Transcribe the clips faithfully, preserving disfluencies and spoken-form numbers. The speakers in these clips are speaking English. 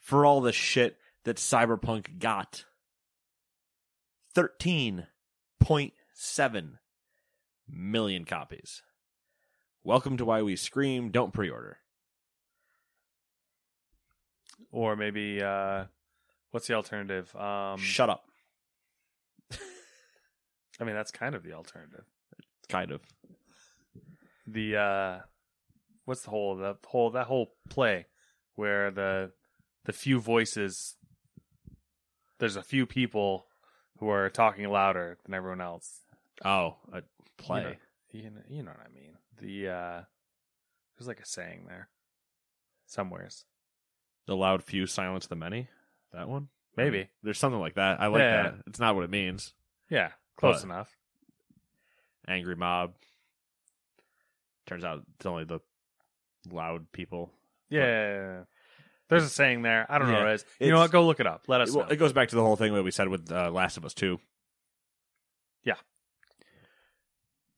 For all the shit that Cyberpunk got, thirteen point seven million copies. Welcome to Why We Scream, Don't Pre-Order. Or maybe, uh, what's the alternative? Um, Shut up. I mean, that's kind of the alternative. Kind of. The, uh, what's the whole, the whole, that whole play where the, the few voices, there's a few people who are talking louder than everyone else. Oh, a play. You know, you know what I mean. The, uh, there's like a saying there somewheres. The loud few silence the many. That one? Maybe. There's something like that. I like yeah. that. It's not what it means. Yeah. Close but. enough. Angry mob. Turns out it's only the loud people. Yeah, yeah, yeah. There's a saying there. I don't yeah. know what it is. You it's, know what? Go look it up. Let us it, know. It goes back to the whole thing that we said with uh, Last of Us two. Yeah.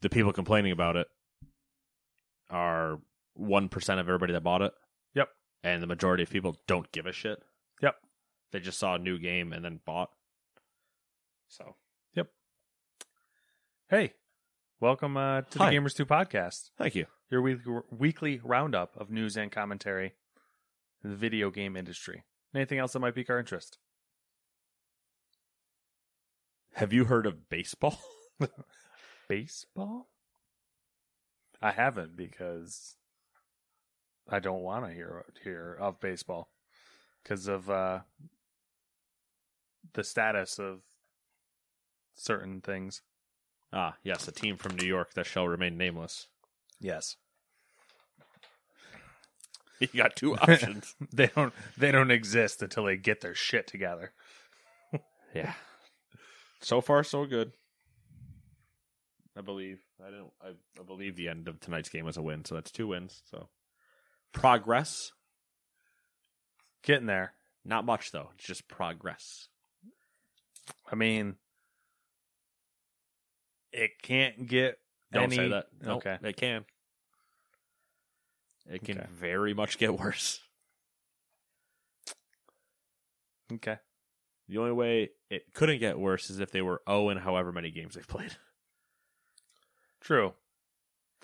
The people complaining about it are one percent of everybody that bought it. Yep. And the majority of people don't give a shit. Yep. They just saw a new game and then bought. So. Yep. Hey. Welcome uh, to Hi. the Gamers two podcast. Thank you. Your week- weekly roundup of news and commentary in the video game industry. Anything else that might pique our interest? Have you heard of baseball? Baseball? I haven't because I don't want to hear, hear of baseball because of uh, the status of certain things. Ah, yes, a team from New York that shall remain nameless. Yes. You got two options. they don't they don't exist until they get their shit together. Yeah. So far so good. I believe. I don't I, I believe the end of tonight's game was a win, so that's two wins, so progress. Getting there. Not much though. It's just progress. I mean, It can't get Don't any... say that. Nope, okay. It can. It can okay. very much get worse. Okay. The only way it couldn't get worse is if they were oh in however many games they've played. True.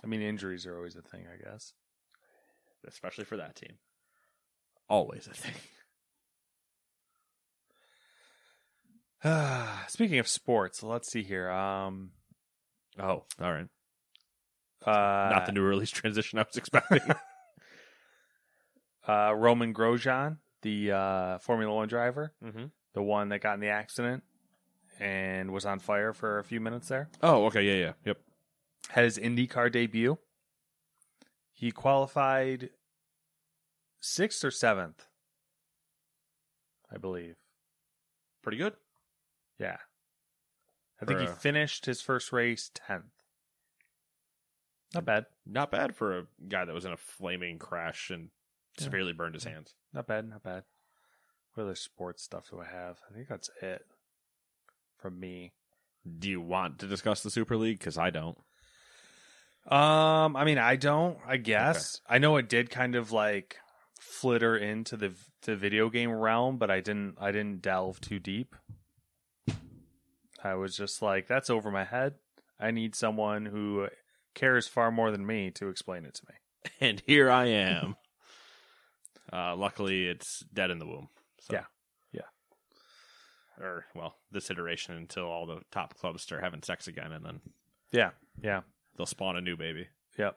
I mean, injuries are always a thing, I guess. Especially for that team. Always a thing. Speaking of sports, let's see here. Um... Oh, all right. Uh, Not the new release transition I was expecting. uh, Roman Grosjean, the uh, Formula One driver, mm-hmm. the one that got in the accident and was on fire for a few minutes there. Oh, okay. Yeah, yeah. Yep. Had his IndyCar debut. He qualified sixth or seventh, I believe. Pretty good. Yeah. I think he finished his first race tenth. Not bad. Not bad for a guy that was in a flaming crash and yeah. severely burned his hands. Not bad, not bad. What other sports stuff do I have? I think that's it from me. Do you want to discuss the Super League? Because I don't. Um, I mean, I don't, I guess. Okay. I know it did kind of like flitter into the, the video game realm, but I didn't. I didn't delve too deep. I was just like, that's over my head. I need someone who cares far more than me to explain it to me. And here I am. Uh, luckily, it's dead in the womb. So. Yeah. Yeah. Or, well, this iteration until all the top clubs start having sex again, and then... Yeah, yeah. They'll spawn a new baby. Yep.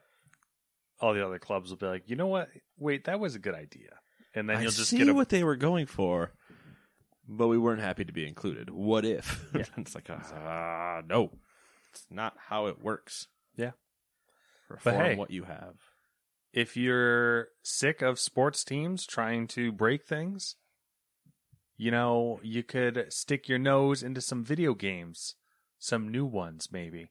All the other clubs will be like, you know what? Wait, that was a good idea. And then I you'll just get a... what they were going for, but we weren't happy to be included. What if? Yeah. It's like, ah, uh, no. It's not how it works. Yeah. Reform but hey, what you have. If you're sick of sports teams trying to break things, you know, you could stick your nose into some video games. Some new ones, maybe.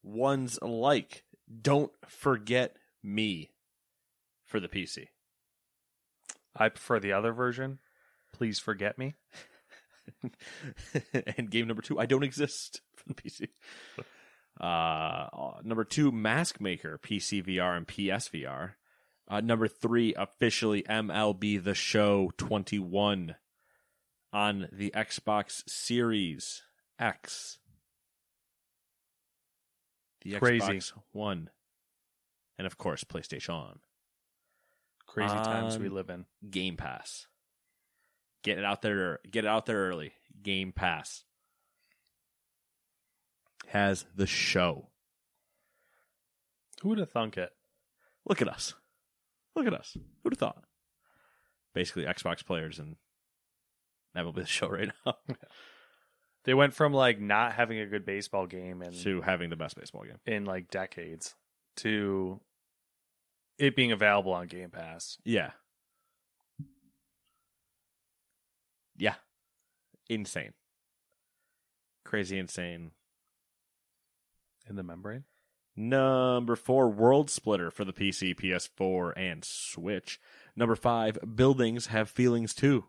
Ones like Don't Forget Me for the P C. I prefer the other version. Please Forget Me. And game number two, I Don't Exist for the P C. Uh, number two, Mask Maker, P C V R and P S V R. Uh, number three, officially M L B The Show twenty-one on the Xbox Series X. The Crazy. Xbox One. And of course, PlayStation. Crazy um, times we live in. Game Pass. Get it out there get it out there early. Game Pass has The Show. Who would have thunk it? Look at us. Look at us. Who'd have thought? Basically Xbox players and that will be The Show right now. They went from like not having a good baseball game and to having the best baseball game in like decades to it being available on Game Pass. Yeah. Yeah. Insane. Crazy insane. In the membrane? Number four, World Splitter for the P C, P S four, and Switch. Number five, Buildings Have Feelings Too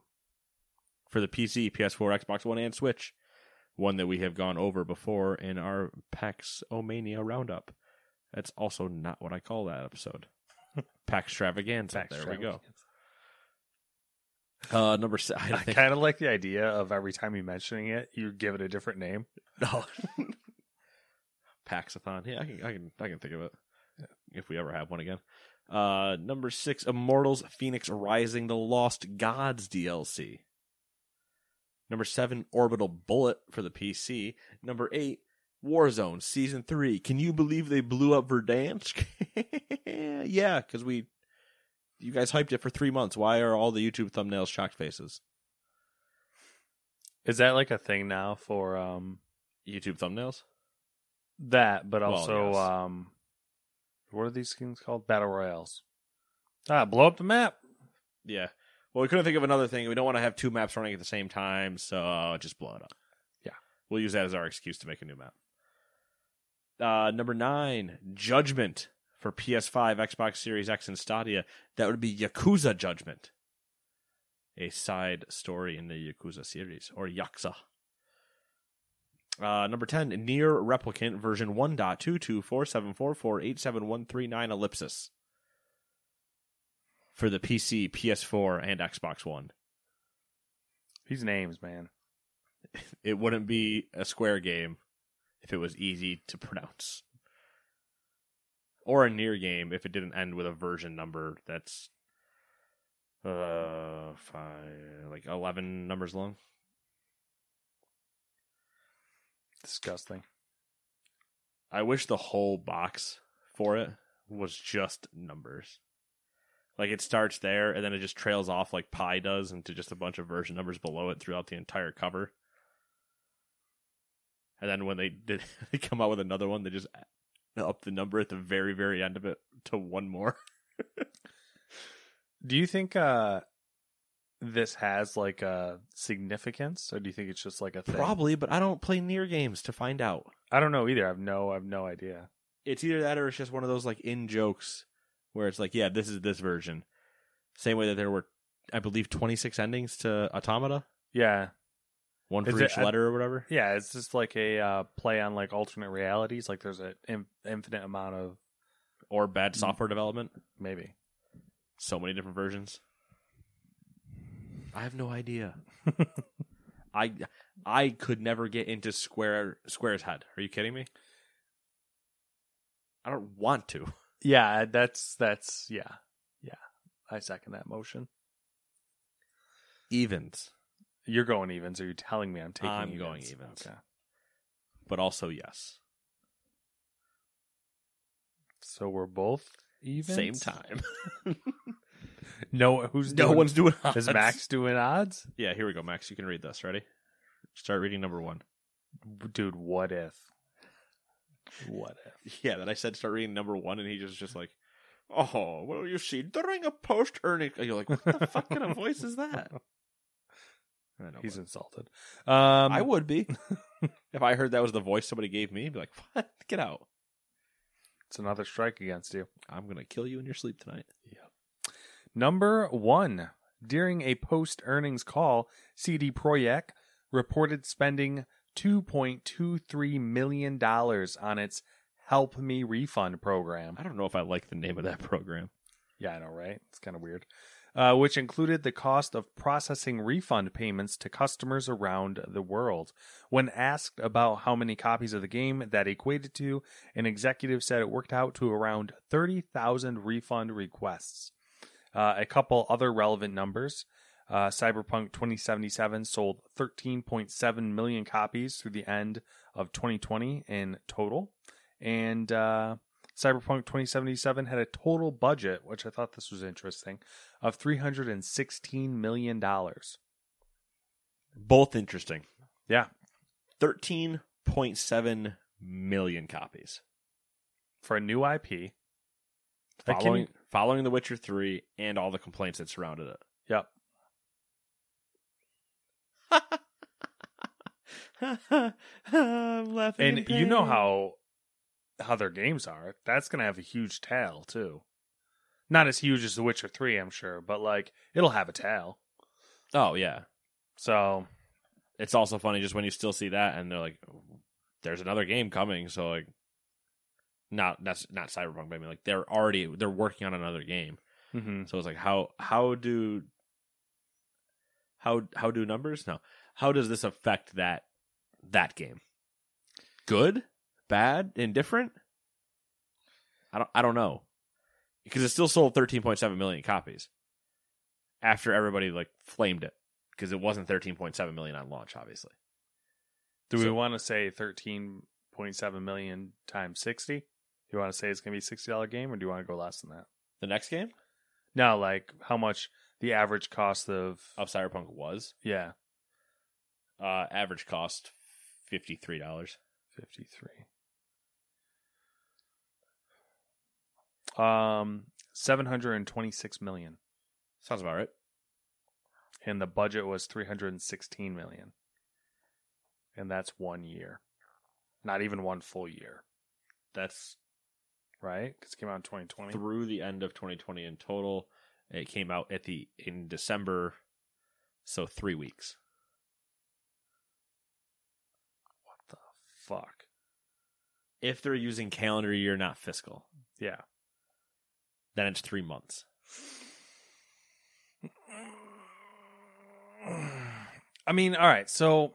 for the P C, P S four, Xbox One, and Switch. One that we have gone over before in our PAX-omania roundup. That's also not what I call that episode. PAX-travaganza. There we go. Uh, number six. I, I think... kind of like the idea of every time you're mentioning it, you give it a different name. No. PAXathon. Yeah, I can, I can, I can think of it. Yeah. If we ever have one again. Uh, number six, Immortals Phoenix Rising, the Lost Gods D L C. Number seven, Orbital Bullet for the P C. Number eight, Warzone Season three. Can you believe they blew up Verdansk? Yeah, because we, you guys hyped it for three months. Why are all the YouTube thumbnails shocked faces? Is that like a thing now for um, YouTube thumbnails? That, but also, well, yes. um, what are these things called? Battle Royales. Ah, blow up the map. Yeah. Well, we couldn't think of another thing. We don't want to have two maps running at the same time, so just blow it up. Yeah. We'll use that as our excuse to make a new map. Uh, number nine, Judgment for P S five, Xbox Series X, and Stadia. That would be Yakuza Judgment. A side story in the Yakuza series, or Yakuza. Uh, number ten, Nier Replicant version one point two two four seven four four eight seven one three nine Ellipsis. For the P C, P S four, and Xbox One. These names, man. It wouldn't be a Square game if it was easy to pronounce. Or a Nier game if it didn't end with a version number that's uh five, like eleven numbers long. Disgusting. I wish the whole box for it was just numbers. Like, it starts there, and then it just trails off like Pi does into just a bunch of version numbers below it throughout the entire cover. And then when they did they come out with another one, they just up the number at the very, very end of it to one more. Do you think uh, this has, like, a significance, or do you think it's just, like, a thing? Probably, but I don't play Nier games to find out. I don't know either. I have no, I have no idea. It's either that, or it's just one of those, like, in-jokes where it's like, yeah, this is this version. Same way that there were, I believe, twenty-six endings to Automata. Yeah. One for is each it, letter or whatever. Yeah, it's just like a uh, play on like alternate realities. Like there's an in- infinite amount of... Or bad software mm. development. Maybe. So many different versions. I have no idea. I I could never get into Square Square's head. Are you kidding me? I don't want to. Yeah, that's that's yeah, yeah. I second that motion. Evens. You're going evens. Are you telling me I'm taking I'm evens? I'm going evens. Okay. But also, yes. So we're both evens? Same time. no who's no doing, one's doing odds. Is Max doing odds? Yeah, here we go, Max. You can read this. Ready? Start reading number one. Dude, what if? What if? Yeah, that I said start reading number one, and he just just like, oh, well, you see, during a post-earning... You're like, what the fuck kind of voice is that? I know, he's but... insulted. Um, I would be. If I heard that was the voice somebody gave me, I'd be like, what? Get out. It's another strike against you. I'm going to kill you in your sleep tonight. Yep. Number one. During a post-earnings call, C D Projekt reported spending two point two three million dollars on its Help Me Refund program. I don't know if I like the name of that program. Yeah, I know, right? It's kind of weird. Uh, which included the cost of processing refund payments to customers around the world. When asked about how many copies of the game that equated to, an executive said it worked out to around thirty thousand refund requests. Uh, a couple other relevant numbers. Uh, Cyberpunk twenty seventy-seven sold thirteen point seven million copies through the end of twenty twenty in total. And uh, Cyberpunk twenty seventy-seven had a total budget, which I thought this was interesting, of three hundred sixteen million dollars. Both interesting. Yeah. thirteen point seven million copies. For a new I P. Following, can... following The Witcher three and all the complaints that surrounded it. Yep. I'm laughing. And again. You know how how their games are. That's gonna have a huge tail too. Not as huge as The Witcher three, I'm sure, but like it'll have a tail. Oh yeah. So it's also funny just when you still see that and they're like, there's another game coming, so like not that's not Cyberpunk, but I mean like they're already they're working on another game. Mm-hmm. So it's like how how do How how do numbers? No. How does this affect that that game? Good? Bad? Indifferent? I don't I don't know. Because it still sold thirteen point seven million copies. After everybody like flamed it. Because it wasn't thirteen point seven million on launch, obviously. Do so, we want to say thirteen point seven million times sixty? Do you want to say it's going to be a sixty dollars game, or do you want to go less than that? The next game? No, like how much... The average cost of... Of Cyberpunk was? Yeah. Uh, average cost, fifty-three dollars. fifty-three dollars. Um, seven hundred twenty-six million dollars. Sounds about right. And the budget was three hundred sixteen million dollars. And that's one year. Not even one full year. That's... Right? Because it came out in twenty twenty. Through the end of twenty twenty in total... It came out at the in December, so three weeks. What the fuck? If they're using calendar year, not fiscal. Yeah. Then it's three months. I mean, all right, so...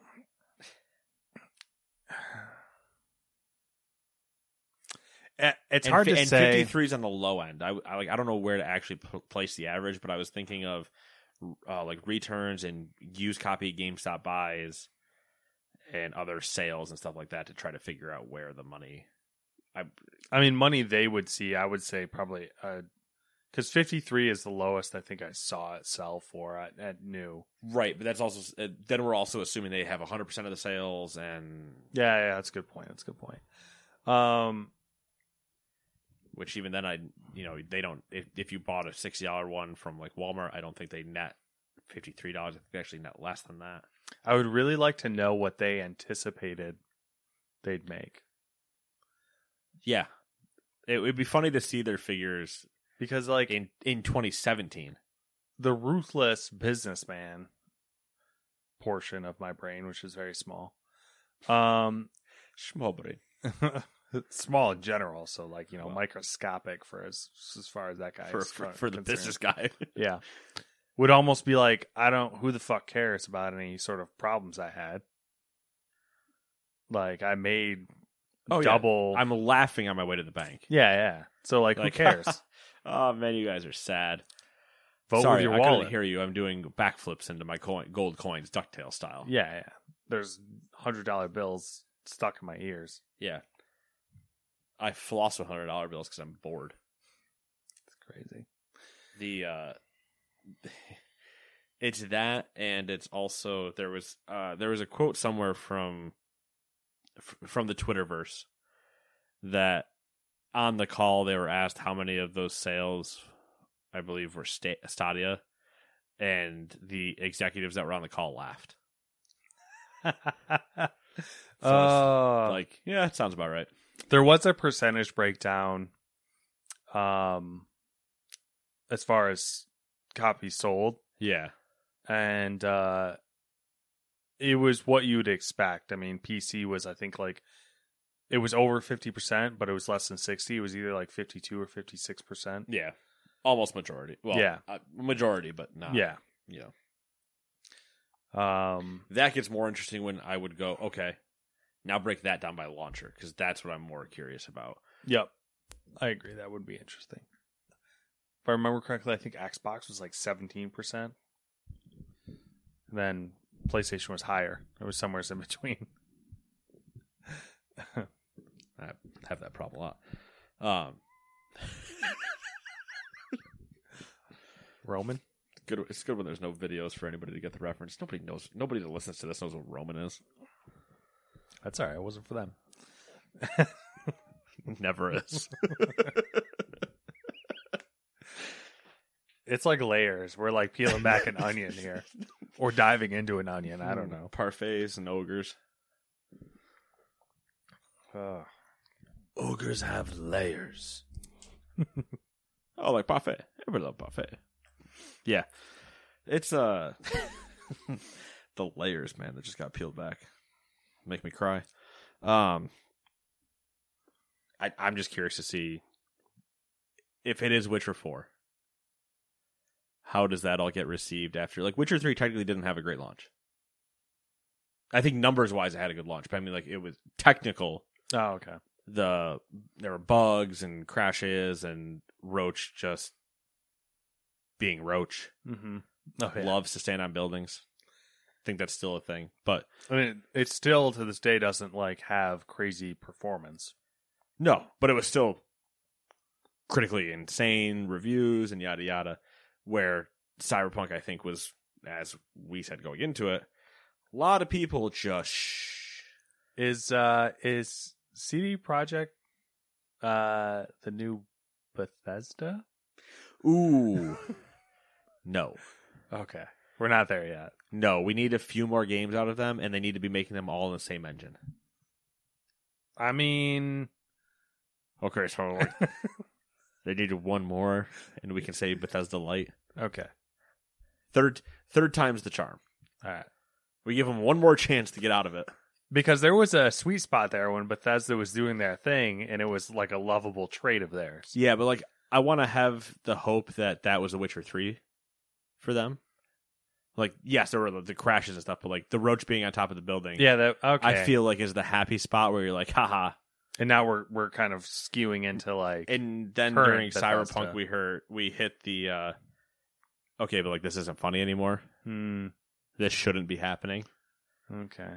It's hard and, to and say. And fifty-three is on the low end. I, I like. I don't know where to actually p- place the average, but I was thinking of uh, like returns and used copy GameStop buys and other sales and stuff like that to try to figure out where the money. I, I mean, money they would see. I would say probably because uh, fifty-three is the lowest I think I saw it sell for at, at new. Right, but that's also uh, then we're also assuming they have one hundred percent of the sales and. Yeah, yeah, that's a good point. That's a good point. Um. Which even then, I you know, they don't... If, if you bought a sixty dollars one from, like, Walmart, I don't think they net fifty-three dollars. I think they actually net less than that. I would really like to know what they anticipated they'd make. Yeah. It would be funny to see their figures because, like, in, in twenty seventeen. The ruthless businessman portion of my brain, which is very small. Um, small brain. It's small in general, so like you know, well, microscopic for as as far as that guy for is for, for the business guy, yeah, would almost be like I don't who the fuck cares about any sort of problems I had. Like I made oh, double. Yeah. I'm laughing on my way to the bank. Yeah, yeah. So like, like who cares? Oh man, you guys are sad. Vote Sorry, with your I wallet. Couldn't hear you. I'm doing backflips into my coin, gold coins, DuckTale style. Yeah, yeah. There's one hundred dollar bills stuck in my ears. Yeah. I floss with one hundred dollar bills because I'm bored. It's crazy. The uh, it's that, and it's also there was uh, there was a quote somewhere from f- from the Twitterverse that on the call they were asked how many of those sales, I believe, were sta- Stadia, and the executives that were on the call laughed. so uh, like, yeah, it sounds about right. There was a percentage breakdown um, as far as copies sold. Yeah. And uh, it was what you'd expect. I mean, P C was, I think, like, it was over fifty percent, but it was less than sixty. It was either like fifty-two or fifty-six percent. Yeah. Almost majority. Well, yeah. Uh, majority, but not. Yeah. You know. Um, that gets more interesting when I would go, okay, now break that down by launcher, because that's what I'm more curious about. Yep. I agree. That would be interesting. If I remember correctly, I think Xbox was like seventeen percent. And then PlayStation was higher. It was somewhere in between. I have that problem a lot. Um, Roman? It's good, it's good when there's no videos for anybody to get the reference. Nobody knows. Nobody that listens to this knows what Roman is. That's all right. It wasn't for them. Never is. It's like layers. We're like peeling back an onion here. Or diving into an onion. I don't know. Parfaits and ogres. Uh, ogres have layers. Oh, like parfait. Everybody love parfait. Yeah. It's uh, the layers, man, that just got peeled back. Make me cry. Um, I, I'm just curious to see if it is Witcher four. How does that all get received after? Like, Witcher three technically didn't have a great launch. I think numbers-wise, it had a good launch. But I mean, like, it was technical. Oh, okay. The there were bugs and crashes and Roach just being Roach. Mm-hmm. Oh, yeah. Loves to stand on buildings. Think that's still a thing, but I mean, it still to this day doesn't like have crazy performance. No, but it was still critically insane reviews and yada yada. Where Cyberpunk, I think, was, as we said going into it, a lot of people just shh. is uh is C D Projekt uh the new Bethesda? Ooh, no. Okay. We're not there yet. No, we need a few more games out of them, and they need to be making them all in the same engine. I mean... Okay, so like, they need one more, and we can say Bethesda Light. Okay. Third third time's the charm. All right. We give them one more chance to get out of it. Because there was a sweet spot there when Bethesda was doing their thing, and it was like a lovable trait of theirs. Yeah, but like I want to have the hope that that was The Witcher three for them. Like, yes, there were the crashes and stuff, but like the Roach being on top of the building, yeah, that, okay. I feel like is the happy spot where you're like, haha. And now we're we're kind of skewing into like, and then during Cyberpunk we heard we hit the uh, okay, but like this isn't funny anymore. Hmm. This shouldn't be happening. Okay,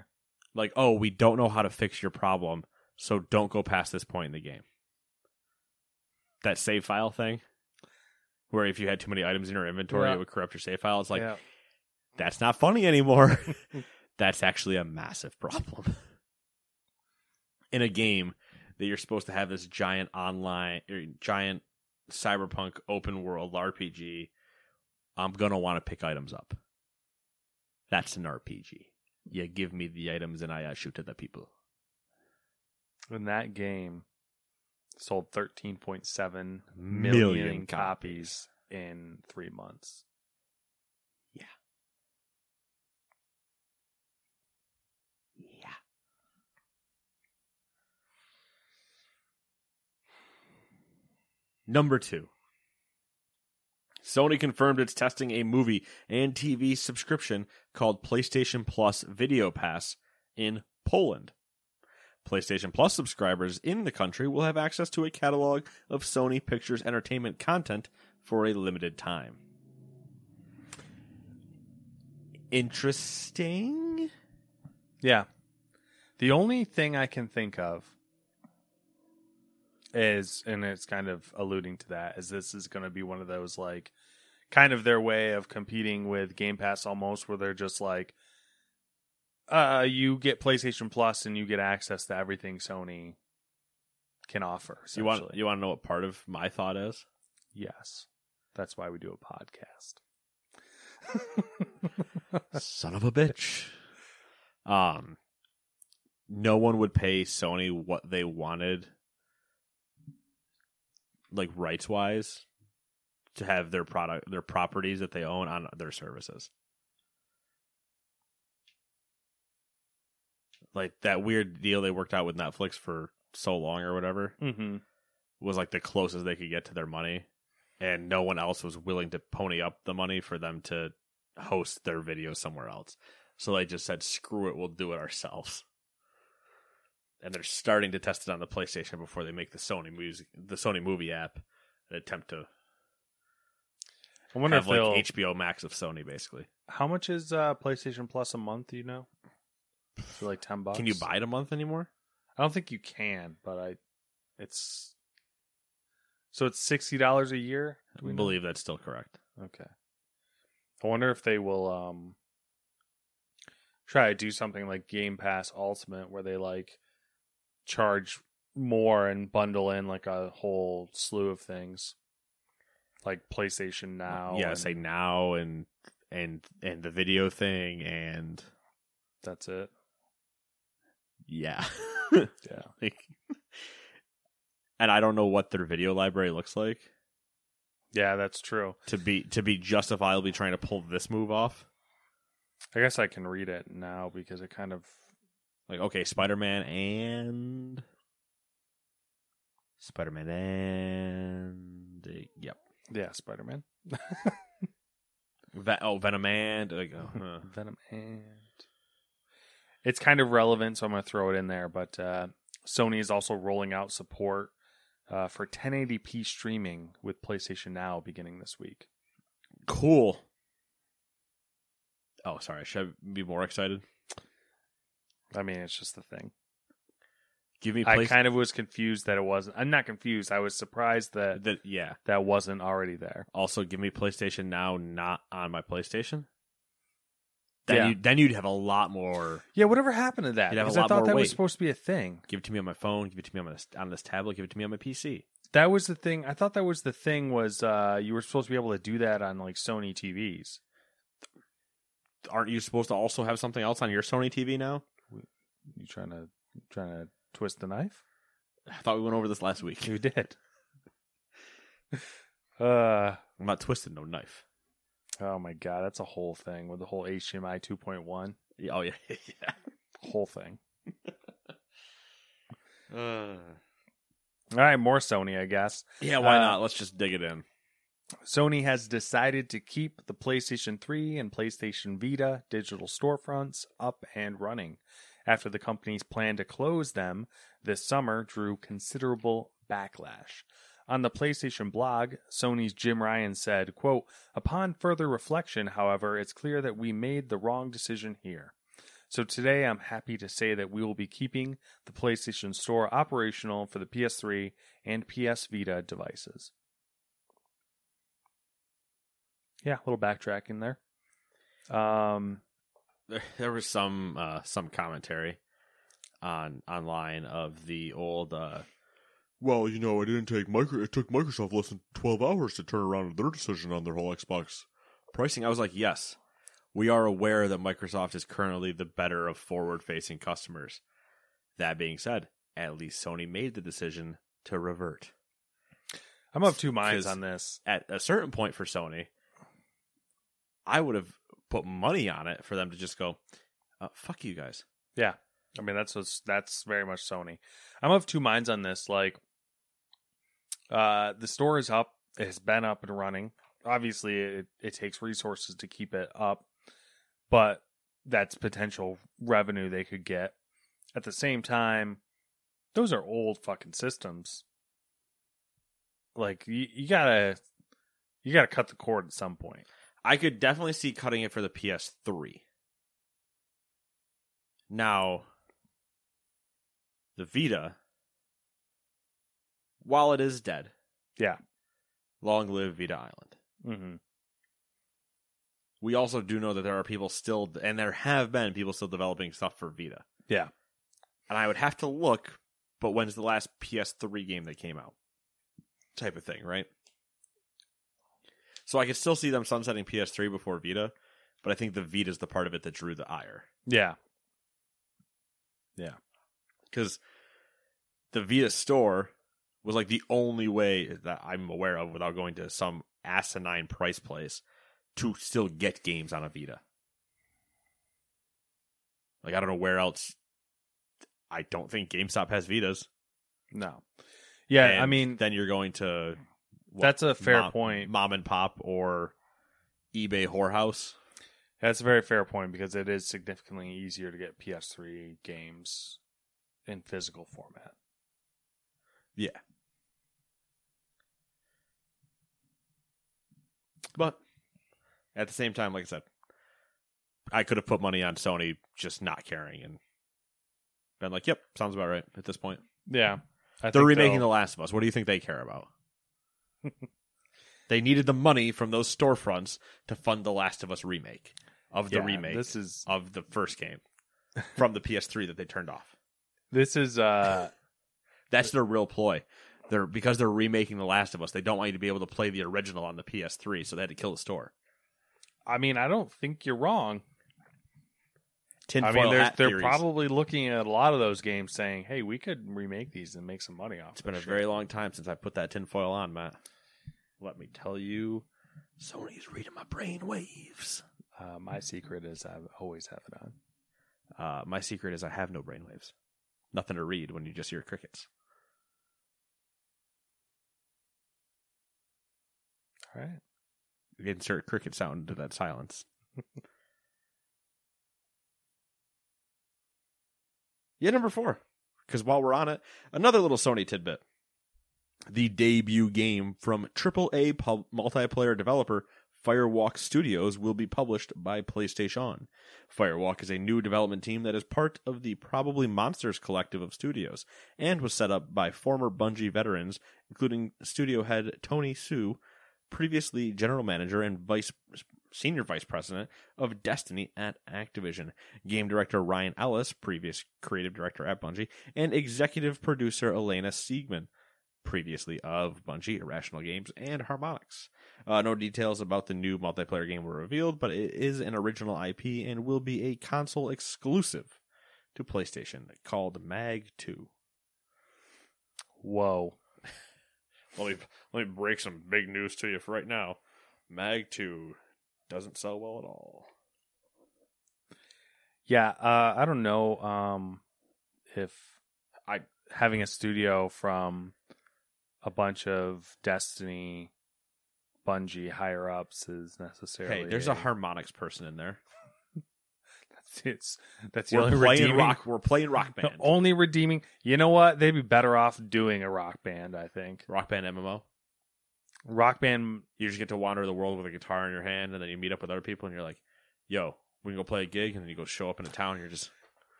like oh, we don't know how to fix your problem, so don't go past this point in the game. That save file thing, where if you had too many items in your inventory, yeah. it would corrupt your save file. It's like. Yeah. That's not funny anymore. That's actually a massive problem. In a game that you're supposed to have this giant online, or giant cyberpunk open world R P G, I'm going to want to pick items up. That's an R P G. You give me the items and I shoot at the people. And that game sold thirteen point seven million, million copies in three months. Number two, Sony confirmed it's testing a movie and T V subscription called PlayStation Plus Video Pass in Poland. PlayStation Plus subscribers in the country will have access to a catalog of Sony Pictures Entertainment content for a limited time. interesting. Yeah. The only thing I can think of is, and it's kind of alluding to that, is this is going to be one of those, like, kind of their way of competing with Game Pass almost, where they're just like, uh, you get PlayStation Plus and you get access to everything Sony can offer. You want you want to know what part of my thought is? Yes. That's why we do a podcast. Son of a bitch. Um, no one would pay Sony what they wanted, like rights-wise, to have their product, their properties that they own on their services. Like that weird deal they worked out with Netflix for so long or whatever, mm-hmm, was like the closest they could get to their money, and no one else was willing to pony up the money for them to host their video somewhere else. So they just said, screw it, we'll do it ourselves. And they're starting to test it on the PlayStation before they make the Sony music, the Sony movie app, an attempt to I wonder have if like H B O Max of Sony, basically. How much is uh, PlayStation Plus a month, do you know? For like ten bucks. Can you buy it a month anymore? I don't think you can, but I, it's so it's sixty dollars a year? Do I believe know? That's still correct. Okay. I wonder if they will um, try to do something like Game Pass Ultimate, where they like charge more and bundle in like a whole slew of things. Like PlayStation Now. Yeah, and say Now and and and the video thing, and that's it. Yeah. Yeah. Like, and I don't know what their video library looks like. Yeah, that's true. To be to be justifiably trying to pull this move off. I guess I can read it now because it kind of like, okay, Spider-Man and Spider-Man and uh, yep. Yeah, Spider-Man. Ve- oh, Venom and like, uh, Venom and. It's kind of relevant, so I'm going to throw it in there. But uh, Sony is also rolling out support uh, for ten eighty p streaming with PlayStation Now beginning this week. Cool. Oh, sorry. Should I be more excited? I mean, it's just the thing. Give me. Play- I kind of was confused that it wasn't. I'm not confused. I was surprised that that yeah that wasn't already there. Also, give me PlayStation Now not on my PlayStation. Then yeah. you then you'd have a lot more. Yeah, whatever happened to that? Because I thought that weight. was supposed to be a thing. Give it to me on my phone. Give it to me on this on this tablet. Give it to me on my P C. That was the thing. I thought that was the thing. Was uh, you were supposed to be able to do that on like Sony T Vs? Aren't you supposed to also have something else on your Sony T V now? You trying to trying to. Twist the knife? I thought we went over this last week. We did. uh, I'm not twisting no knife. Oh my god, that's a whole thing with the whole H D M I two point one. Yeah, oh yeah, yeah. Whole thing. uh. All right, more Sony, I guess. Yeah, why uh, not? Let's just dig it in. Sony has decided to keep the PlayStation three and PlayStation Vita digital storefronts up and running after the company's plan to close them this summer drew considerable backlash. On the PlayStation blog, Sony's Jim Ryan said, quote, "Upon further reflection, however, it's clear that we made the wrong decision here. So today I'm happy to say that we will be keeping the PlayStation Store operational for the P S three and P S Vita devices." Yeah, a little backtracking there. Um... There was some uh, some commentary on online of the old, uh, well, you know, it didn't take micro. It took Microsoft less than twelve hours to turn around their decision on their whole Xbox pricing. I was like, yes, we are aware that Microsoft is currently the better of forward-facing customers. That being said, at least Sony made the decision to revert. I'm of two minds on this. At a certain point for Sony, I would have put money on it for them to just go, uh, fuck you guys. Yeah. I mean, that's what's, that's very much Sony. I'm of two minds on this. Like, uh, the store is up. It has been up and running. Obviously, it, it takes resources to keep it up, but that's potential revenue they could get. At the same time, those are old fucking systems. Like, you, you gotta, you gotta cut the cord at some point. I could definitely see cutting it for the P S three. Now, the Vita, while it is dead, yeah, long live Vita Island. Mm-hmm. We also do know that there are people still, and there have been people still developing stuff for Vita. Yeah. And I would have to look, but when's the last P S three game that came out? Type of thing, right? So I could still see them sunsetting P S three before Vita, but I think the Vita is the part of it that drew the ire. Yeah. Yeah. Because the Vita store was like the only way that I'm aware of, without going to some asinine price place, to still get games on a Vita. Like, I don't know where else. I don't think GameStop has Vitas. No. Yeah, and I mean... then you're going to... What, that's a fair mom, point. Mom and Pop or eBay whorehouse. That's a very fair point, because it is significantly easier to get P S three games in physical format. Yeah. But at the same time, like I said, I could have put money on Sony just not caring and been like, yep, sounds about right at this point. Yeah. I They're think remaking they'll... The Last of Us. What do you think they care about? They needed the money from those storefronts to fund the Last of Us remake of the yeah, remake this is... of the first game from the P S three that they turned off. This is uh that's their real ploy. They're because they're remaking The Last of Us, they don't want you to be able to play the original on the P S three, so they had to kill the store. I mean, I don't think you're wrong. Tinfoil I mean, they're, hat they're probably looking at a lot of those games saying, hey, we could remake these and make some money off. It's been a shit. very long time since I put that tinfoil on, Matt. Let me tell you, Sony's reading my brain waves. Uh, my secret is I always have it on. Uh, my secret is I have no brain waves. Nothing to read when you just hear crickets. All right. Insert cricket sound into that silence. Yeah, number four, because while we're on it, another little Sony tidbit. The debut game from triple A pub- multiplayer developer Firewalk Studios will be published by PlayStation. Firewalk is a new development team that is part of the Probably Monsters collective of studios and was set up by former Bungie veterans, including studio head Tony Hsu, previously general manager and vice senior vice president of Destiny at Activision, game director Ryan Ellis, previous creative director at Bungie, and executive producer Elena Siegman, previously of Bungie, Irrational Games, and Harmonix. Uh, no details about the new multiplayer game were revealed, but it is an original I P and will be a console exclusive to PlayStation called Mag two. Whoa. let, me, let me break some big news to you for right now. Mag two. Doesn't sell well at all. Yeah, uh, I don't know um, if I having a studio from a bunch of Destiny, Bungie higher ups is necessarily. Hey, there's a, a Harmonix person in there. that's it's that's the we're only playing redeeming. Rock, we're playing Rock Band. The only redeeming. You know what? They'd be better off doing a Rock Band. I think Rock Band M M O. Rock Band, you just get to wander the world with a guitar in your hand, and then you meet up with other people, and you're like, yo, we can go play a gig, and then you go show up in a town, and you're just...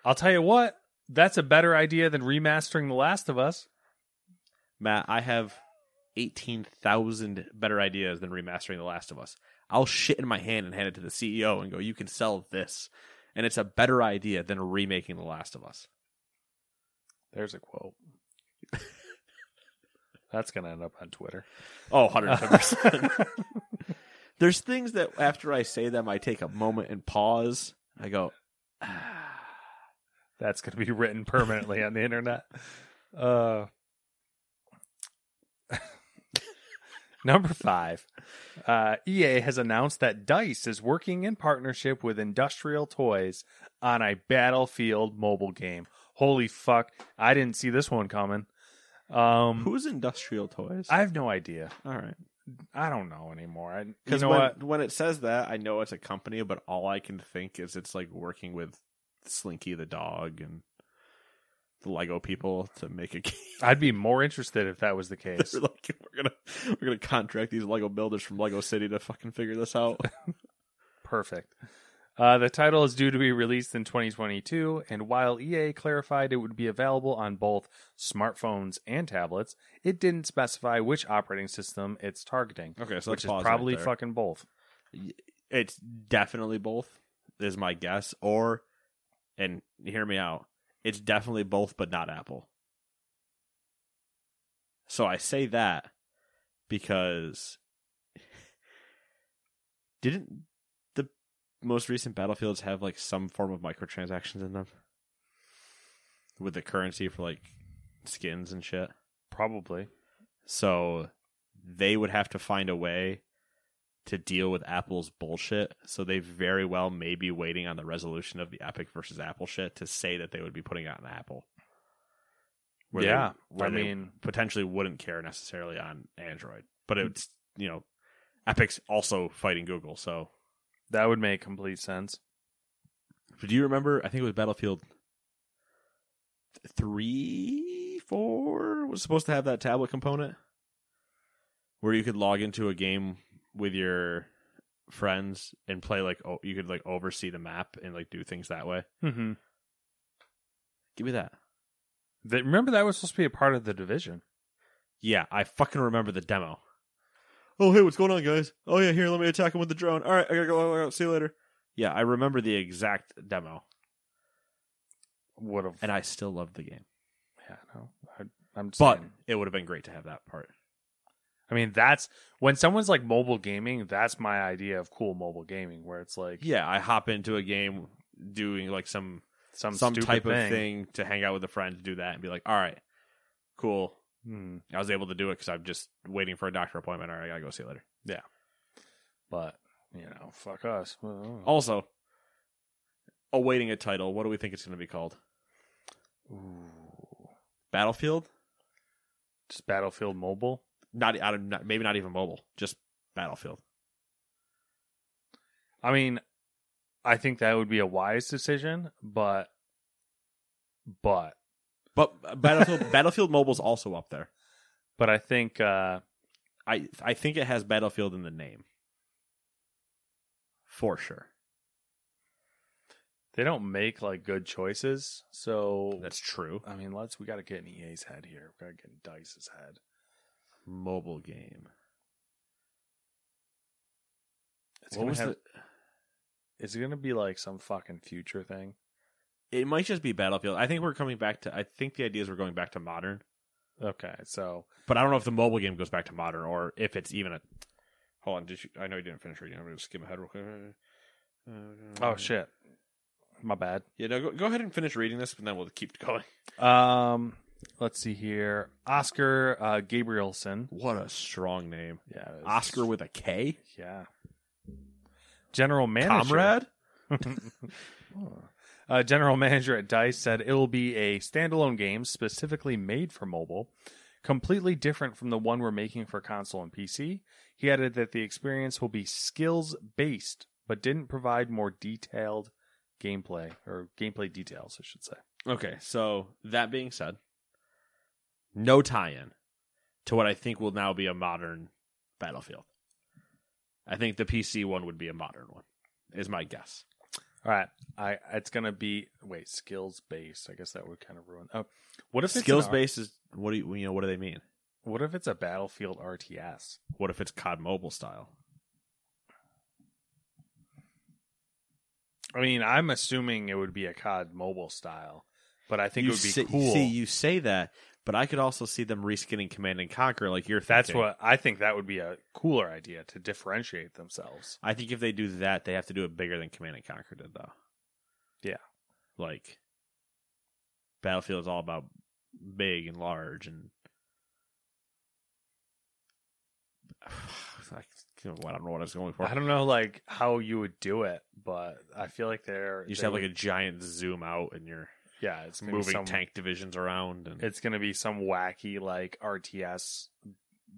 I'll tell you what, that's a better idea than remastering The Last of Us. Matt, I have eighteen thousand better ideas than remastering The Last of Us. I'll shit in my hand and hand it to the C E O and go, you can sell this. And it's a better idea than remaking The Last of Us. There's a quote. That's going to end up on Twitter. Oh, one hundred ten percent. There's things that after I say them, I take a moment and pause. I go, ah. That's going to be written permanently on the internet. Uh, Number five, uh, E A has announced that DICE is working in partnership with Industrial Toys on a Battlefield mobile game. Holy fuck. I didn't see this one coming. Um, Who's Industrial Toys? I have no idea. All right. I don't know anymore. Because you know when, when it says that, I know it's a company, but all I can think is it's like working with Slinky the dog and the Lego people to make a game. I'd be more interested if that was the case. Like, we're gonna we're gonna contract these Lego builders from Lego City to fucking figure this out. Perfect. Uh, the title is due to be released in twenty twenty-two, and while E A clarified it would be available on both smartphones and tablets, it didn't specify which operating system it's targeting. Okay, so which is probably right fucking both. It's definitely both, is my guess. Or, and hear me out, it's definitely both, but not Apple. So I say that because didn't the most recent Battlefields have like some form of microtransactions in them with the currency for like skins and shit? Probably. So they would have to find a way to deal with Apple's bullshit. So they very well may be waiting on the resolution of the Epic versus Apple shit to say that they would be putting out an Apple. Where yeah, they, where I mean, potentially wouldn't care necessarily on Android, but it's, you know, Epic's also fighting Google, so that would make complete sense. But do you remember? I think it was Battlefield three, four was supposed to have that tablet component where you could log into a game with your friends and play like oh, you could like oversee the map and like do things that way. Mm-hmm. Give me that. Remember, that was supposed to be a part of The Division. Yeah, I fucking remember the demo. Oh, hey, what's going on, guys? Oh, yeah, here, let me attack him with the drone. All right, I gotta go. See you later. Yeah, I remember the exact demo. Would have, and I still love the game. Yeah, no, I, I'm. Just but saying. It would have been great to have that part. I mean, that's when someone's like mobile gaming. That's my idea of cool mobile gaming, where it's like, yeah, I hop into a game doing like some. Some, some type thing. of thing to hang out with a friend to do that and be like, all right, cool. Hmm. I was able to do it because I'm just waiting for a doctor appointment. All right, I gotta go see you later. Yeah. But, you know, fuck us. Also, awaiting a title. What do we think it's going to be called? Ooh. Battlefield? Just Battlefield Mobile? Not, I don't, not Maybe not even mobile. Just Battlefield. I mean... I think that would be a wise decision, but, but, but Battlefield Battlefield Mobile's also up there. But I think, uh, I I think it has Battlefield in the name, for sure. They don't make like good choices, so that's true. I mean, let's we got to get in E A's head here. We got to get in DICE's head. Mobile game. It's what gonna was have... the? Is it going to be like some fucking future thing? It might just be Battlefield. I think we're coming back to... I think the idea is we're going back to modern. Okay, so... But I don't know if the mobile game goes back to modern or if it's even a... Hold on, did you... I know you didn't finish reading. I'm going to skim ahead real quick. Uh, oh, shit. My bad. Yeah, no, go, go ahead and finish reading this, and then we'll keep going. Um, let's see here. Oscar uh, Gabrielson. What a strong name. Yeah. Oscar with a K? Yeah. General manager, comrade. uh, general manager at DICE said it will be a standalone game specifically made for mobile, completely different from the one we're making for console and P C. He added that the experience will be skills based, but didn't provide more detailed gameplay or gameplay details, I should say. Okay, so that being said, no tie-in to what I think will now be a modern Battlefield. I think the P C one would be a modern one, is my guess. All right. I It's going to be... Wait, skills-based. I guess that would kind of ruin... Oh, what if skills-based is... What do you, you know? What do they mean? What if it's a Battlefield R T S? What if it's C O D Mobile style? I mean, I'm assuming it would be a C O D Mobile style, but I think you it would be say, cool. See, you say that, but I could also see them reskinning Command and Conquer like you're thinking. That's what I think that would be a cooler idea to differentiate themselves. I think if they do that, they have to do it bigger than Command and Conquer did, though. Yeah. Like, Battlefield is all about big and large, and I don't know what I was going for. I don't know, like, how you would do it, but I feel like they're... You just they have, would... like, a giant zoom out in your... Yeah, it's moving some, tank divisions around. And... It's going to be some wacky, like, R T S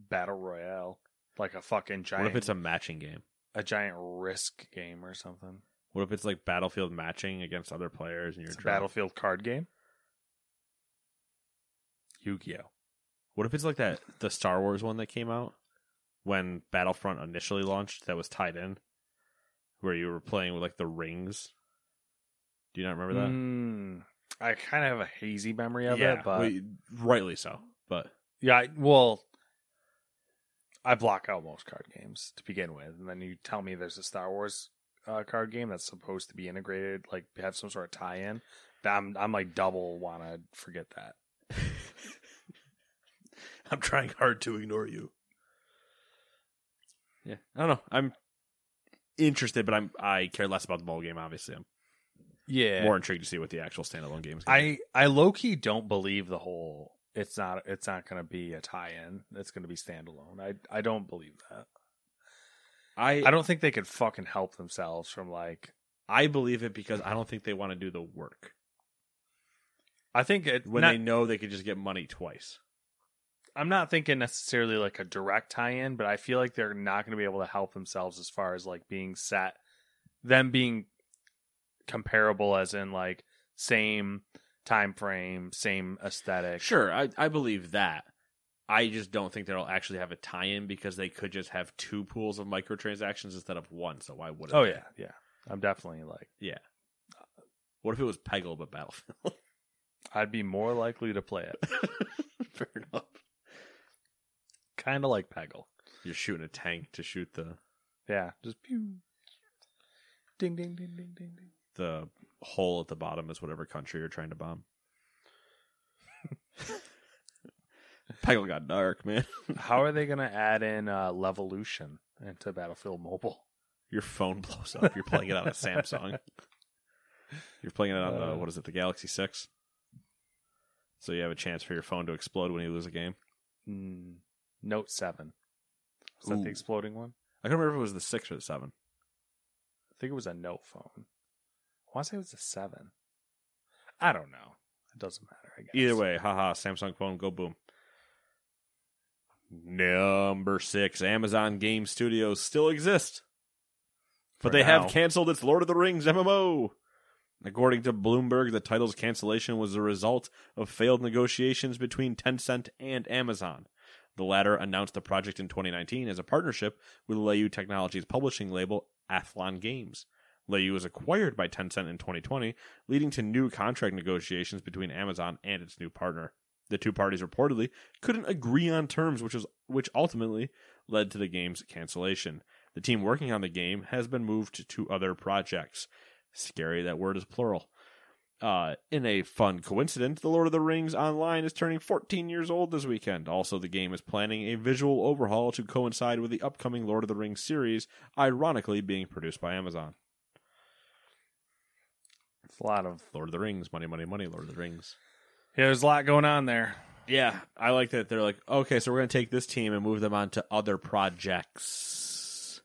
battle royale. Like a fucking giant... What if it's a matching game? A giant Risk game or something. What if it's, like, Battlefield matching against other players? And you're it's a Battlefield card game? Yu-Gi-Oh! What if it's, like, that the Star Wars one that came out when Battlefront initially launched that was tied in? where you were playing with like the rings. Do you not remember that? Mm, I kind of have a hazy memory of yeah, it, but well, rightly so. But yeah, I, well, I block out most card games to begin with, and then you tell me there's a Star Wars uh, card game that's supposed to be integrated, like have some sort of tie-in. I'm I'm like double want to forget that. I'm trying hard to ignore you. Yeah, I don't know. I'm interested, but I'm I care less about the bowl game. Obviously, I'm yeah more intrigued to see what the actual standalone game is. I be. I low key don't believe the whole. It's not. It's not going to be a tie-in. It's going to be standalone. I I don't believe that. I I don't think they could fucking help themselves from like. I believe it because I don't think they want to do the work. I think it, when not, they know they could just get money twice. I'm not thinking necessarily like a direct tie-in, but I feel like they're not going to be able to help themselves as far as like being set, them being comparable as in like same time frame, same aesthetic. Sure, I, I believe that. I just don't think they'll actually have a tie-in because they could just have two pools of microtransactions instead of one, so why wouldn't Oh, they? yeah, yeah. I'm definitely like... Yeah. What if it was Peggle but Battlefield? I'd be more likely to play it. Fair enough. Kind of like Peggle. You're shooting a tank to shoot the... Yeah. Just pew. Ding, ding, ding, ding, ding, ding. The hole at the bottom is whatever country you're trying to bomb. Peggle got dark, man. How are they going to add in uh, Levolution into Battlefield Mobile? Your phone blows up. You're playing it on a Samsung. You're playing it on, uh, the, what is it, the Galaxy six? So you have a chance for your phone to explode when you lose a game? Note seven. Was Ooh. that the exploding one? I can't remember if it was the six or the seven. I think it was a Note phone. I want to say it was the seven. I don't know. It doesn't matter, I guess. Either way, haha, Samsung phone, go boom. Number six, Amazon Game Studios still exist. But they now. have canceled its Lord of the Rings M M O. According to Bloomberg, the title's cancellation was the result of failed negotiations between Tencent and Amazon. The latter announced the project in twenty nineteen as a partnership with Leyu Technologies' publishing label, Athlon Games. Leyu was acquired by Tencent in twenty twenty, leading to new contract negotiations between Amazon and its new partner. The two parties reportedly couldn't agree on terms, which was which ultimately led to the game's cancellation. The team working on the game has been moved to other projects. Scary, that word is plural. Uh, in a fun coincidence, The Lord of the Rings Online is turning fourteen years old this weekend. Also, the game is planning a visual overhaul to coincide with the upcoming Lord of the Rings series, ironically being produced by Amazon. It's a lot of Lord of the Rings, money, money, money, Lord of the Rings. Yeah, there's a lot going on there. Yeah, I like that they're like, okay, so we're going to take this team and move them on to other projects.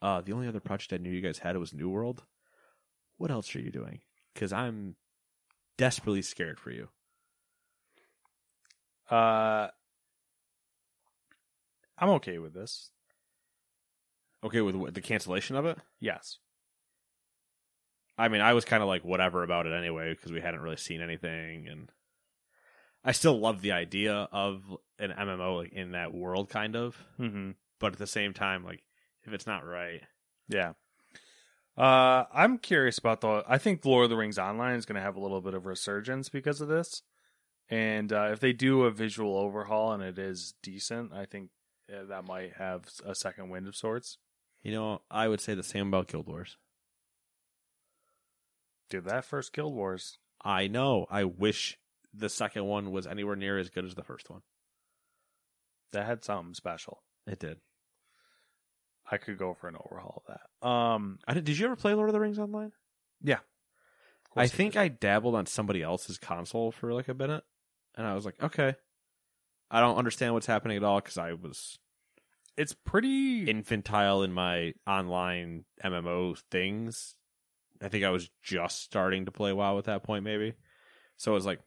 Uh, the only other project I knew you guys had was New World. What else are you doing? Because I'm desperately scared for you. Uh, I'm okay with this. Okay with the cancellation of it? Yes. I mean, I was kind of like whatever about it anyway because we hadn't really seen anything, and I still love the idea of an M M O in that world, kind of. Mm-hmm. But at the same time, like. If it's not right. Yeah. Uh, I'm curious about the... I think Lord of the Rings Online is going to have a little bit of resurgence because of this. And uh, if they do a visual overhaul and it is decent, I think that might have a second wind of sorts. You know, I would say the same about Guild Wars. Dude, that first Guild Wars. I know. I wish the second one was anywhere near as good as the first one. That had something special. It did. I could go for an overhaul of that. Um, I did, did you ever play Lord of the Rings Online? Yeah. I think I dabbled on somebody else's console for like a minute, and I was like, okay. I don't understand what's happening at all because I was... It's pretty... infantile in my online M M O things. I think I was just starting to play WoW at that point, maybe. So I was like,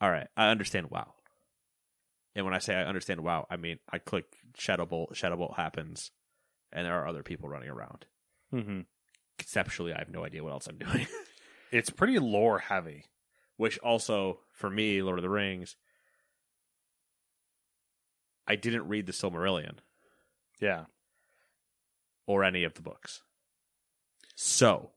all right, I understand WoW. And when I say I understand WoW, I mean I click Shadow Bolt, Shadow Bolt happens, and there are other people running around. Mm-hmm. Conceptually, I have no idea what else I'm doing. It's pretty lore heavy. Which also, for me, Lord of the Rings, I didn't read the Silmarillion. Yeah. or any of the books. So,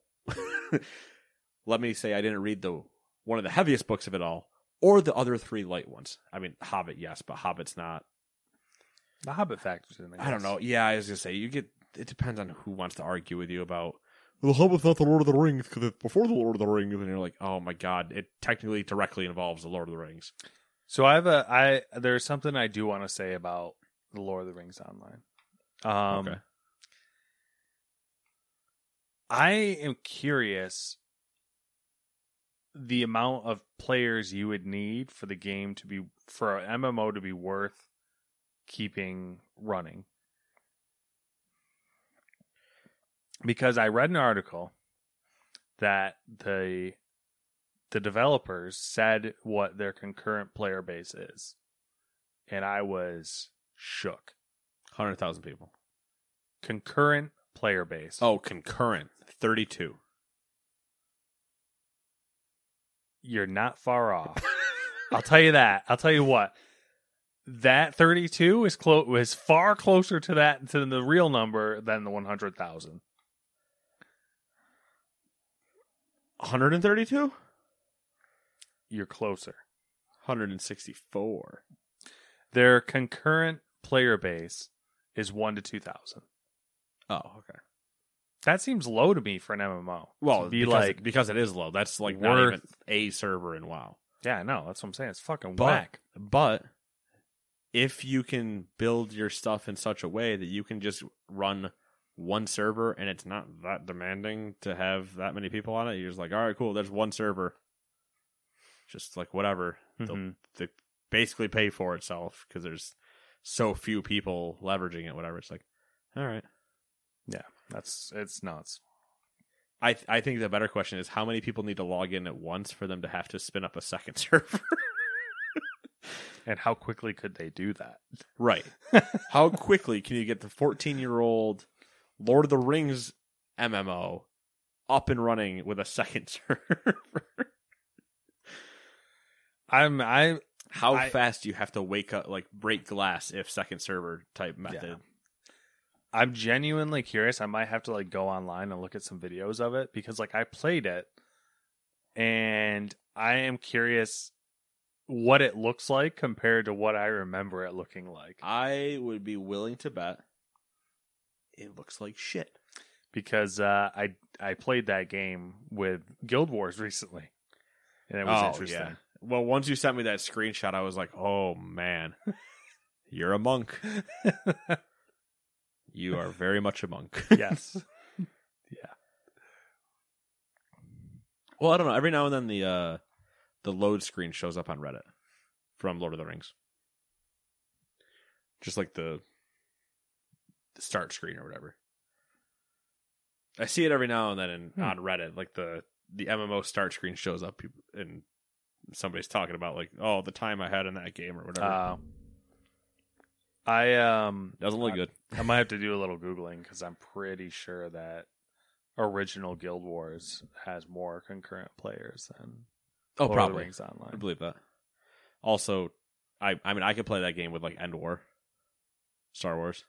let me say I didn't read the one of the heaviest books of it all, or the other three light ones. I mean, Hobbit, yes, but Hobbit's not... The Hobbit factors in, I guess. I don't know. Yeah, I was going to say, you get... It depends on who wants to argue with you about, well, the Hobbit's not the Lord of the Rings, because it's before the Lord of the Rings, and you're like, oh my god, it technically directly involves the Lord of the Rings. So I have a... I There's something I do want to say about the Lord of the Rings Online. Um, okay. I am curious the amount of players you would need for the game to be, for an M M O to be worth keeping running. Because I read an article that the the developers said what their concurrent player base is. And I was shook. one hundred thousand people. Concurrent player base. Oh, concurrent. thirty-two. You're not far off. I'll tell you that. I'll tell you what. That thirty-two is close. Is far closer to that to the real number than the one hundred thousand. one hundred thirty-two? You're closer. one hundred sixty-four. Their concurrent player base is one to two thousand. Oh, okay. That seems low to me for an M M O. Well, be because, like, because it is low. That's like worth, not even a server in WoW. Yeah, I know. That's what I'm saying. It's fucking but, whack. But if you can build your stuff in such a way that you can just run one server and it's not that demanding to have that many people on it, you're just like, all right, cool, there's one server. Just like whatever. Mm-hmm. They'll, they basically pay for itself because there's so few people leveraging it, whatever. It's like, all right. Yeah, that's it's nuts. I th- I think the better question is how many people need to log in at once for them to have to spin up a second server, and how quickly could they do that? Right. How quickly can you get the fourteen-year-old Lord of the Rings M M O up and running with a second server? I'm I how I, fast you have to wake up, like break glass if second server type method. Yeah. I'm genuinely curious. I might have to like go online and look at some videos of it because like I played it and I am curious what it looks like compared to what I remember it looking like. I would be willing to bet it looks like shit because uh, I I played that game with Guild Wars recently and it was oh, interesting. Yeah. Well, once you sent me that screenshot, I was like, oh man, you're a monk. You are very much a monk. Yes. Yeah. Well, I don't know. Every now and then the uh, the load screen shows up on Reddit from Lord of the Rings. Just like the, the start screen or whatever. I see it every now and then in, hmm. on Reddit. Like the, the M M O start screen shows up and somebody's talking about like, oh, the time I had in that game or whatever. Uh, I um doesn't look I, good. I might have to do a little Googling because I'm pretty sure that original Guild Wars has more concurrent players than oh Lord probably of the Rings Online. I believe that. Also, I I mean I could play that game with like End War, Star Wars.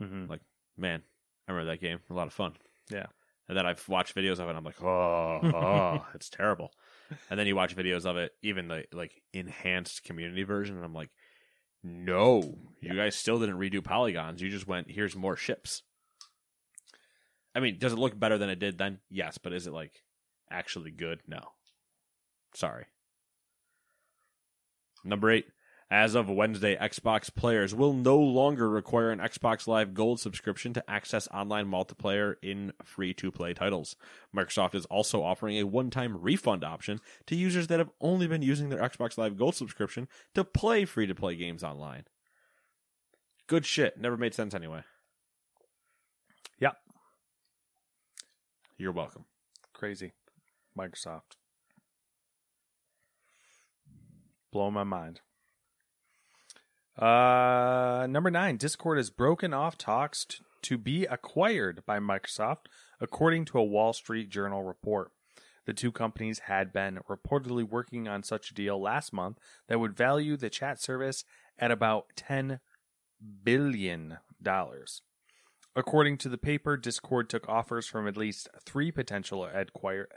Mm-hmm. Like man, I remember that game. A lot of fun. Yeah, and then I've watched videos of it. And I'm like, oh, oh, it's terrible. And then you watch videos of it, even the like enhanced community version, and I'm like. No, you guys still didn't redo polygons. You just went, here's more ships. I mean, does it look better than it did then? Yes, but is it, like, actually good? No. Sorry. Number eight. As of Wednesday, Xbox players will no longer require an Xbox Live Gold subscription to access online multiplayer in free-to-play titles. Microsoft is also offering a one-time refund option to users that have only been using their Xbox Live Gold subscription to play free-to-play games online. Good shit. Never made sense anyway. Yep. You're welcome. Crazy. Microsoft. Blowing my mind. Uh, number nine, Discord has broken off talks t- to be acquired by Microsoft, according to a Wall Street Journal report. The two companies had been reportedly working on such a deal last month that would value the chat service at about ten billion dollars. According to the paper, Discord took offers from at least three potential acquire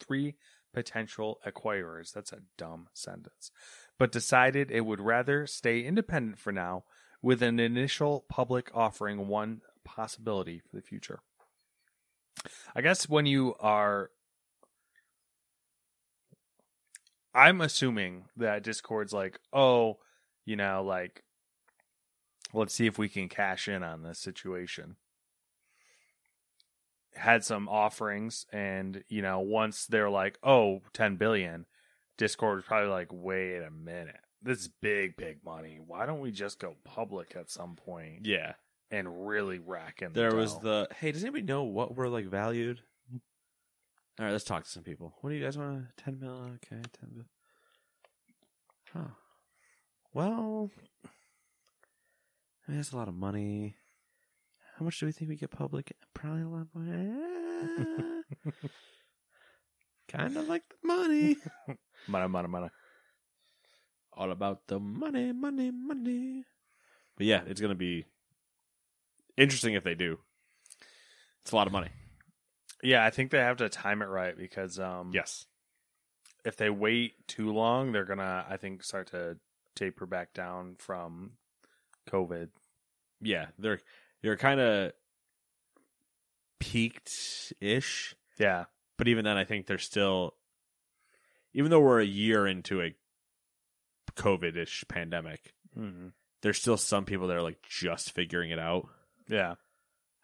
three potential acquirers. That's a dumb sentence. But decided it would rather stay independent for now, with an initial public offering one possibility for the future. I guess when you are... I'm assuming that Discord's like, oh, you know, like, let's see if we can cash in on this situation. Had some offerings, and, you know, once they're like, oh, ten billion, Discord was probably like, wait a minute. This is big, big money. Why don't we just go public at some point? Yeah. And really rack in the There dough. was the, hey, does anybody know what we're, like, valued? All right, let's talk to some people. What do you guys want? ten mil? Okay, ten mil. Huh. Well, I mean, that's a lot of money. How much do we think we get public? Probably a lot of money. Kind of like the money. Money, money, money. All about the money, money, money. But yeah, it's going to be interesting if they do. It's a lot of money. Yeah, I think they have to time it right because um, yes, if they wait too long, they're gonna, I think, start to taper back down from COVID. Yeah, they're they're kind of peaked ish. Yeah, but even then, I think they're still, even though we're a year into a COVID ish pandemic, mm-hmm. there's still some people that are like just figuring it out. Yeah.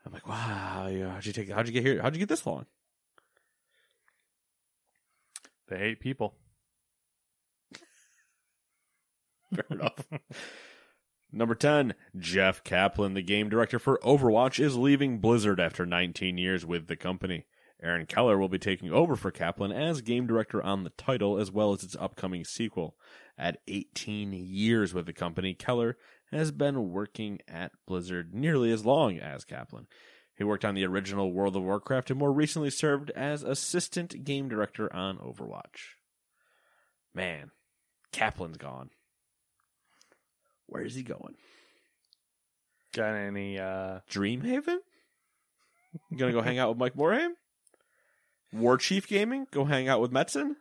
I'm like, wow, how'd you take? How'd you get here? How'd you get this long? They hate people. Fair enough. Number ten, Jeff Kaplan, the game director for Overwatch, is leaving Blizzard after nineteen years with the company. Aaron Keller will be taking over for Kaplan as game director on the title, as well as its upcoming sequel. At eighteen years with the company, Keller has been working at Blizzard nearly as long as Kaplan. He worked on the original World of Warcraft and more recently served as assistant game director on Overwatch. Man, Kaplan's gone. Where is he going? Got any uh... Dreamhaven? You gonna go hang out with Mike Morhaime? Warchief Gaming? Go hang out with Metzen?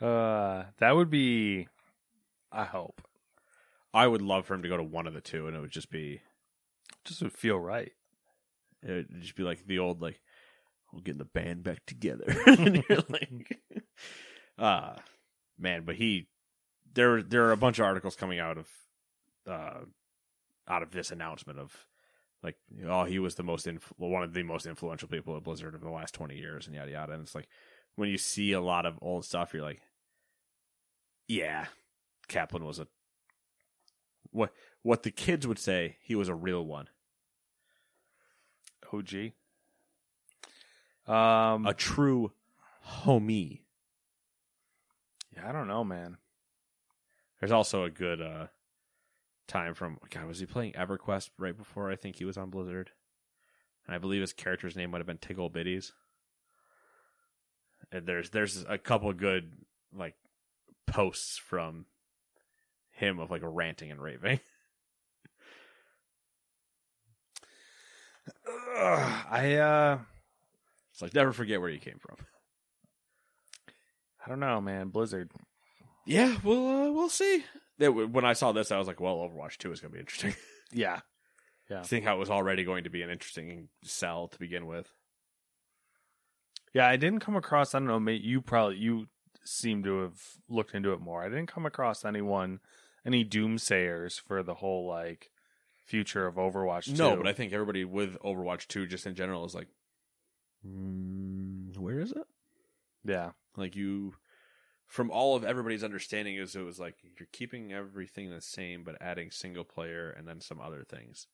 Uh, that would be... I hope. I would love for him to go to one of the two, and it would just be... Just would feel right. It would just be like the old, like, we'll get the band back together. And you're like... Uh, man, but he... There there are a bunch of articles coming out of... Uh, out of this announcement of, like, you know, oh, he was the most... Inf- one of the most influential people at Blizzard over the last twenty years, and yada yada. And it's like, when you see a lot of old stuff, you're like, yeah, Kaplan was a... What what the kids would say, he was a real one. O G. Um, a true homie. Yeah, I don't know, man. There's also a good uh, time from... God, was he playing EverQuest right before I think he was on Blizzard? And I believe his character's name might have been Tiggle Bitties. And there's, there's a couple good like posts from... him of like ranting and raving. Ugh, I uh it's like never forget where you came from. I don't know, man. Blizzard. Yeah, we'll uh, we'll see. That when I saw this, I was like, well, Overwatch two is going to be interesting. Yeah, yeah. Seeing how it was already going to be an interesting sell to begin with. Yeah, I didn't come across. I don't know, mate. You probably you seem to have looked into it more. I didn't come across anyone. Any doomsayers for the whole, like, future of Overwatch two? No, but I think everybody with Overwatch two, just in general, is like, mm, where is it? Yeah. Like, you, from all of everybody's understanding, is it was like, you're keeping everything the same, but adding single player and then some other things.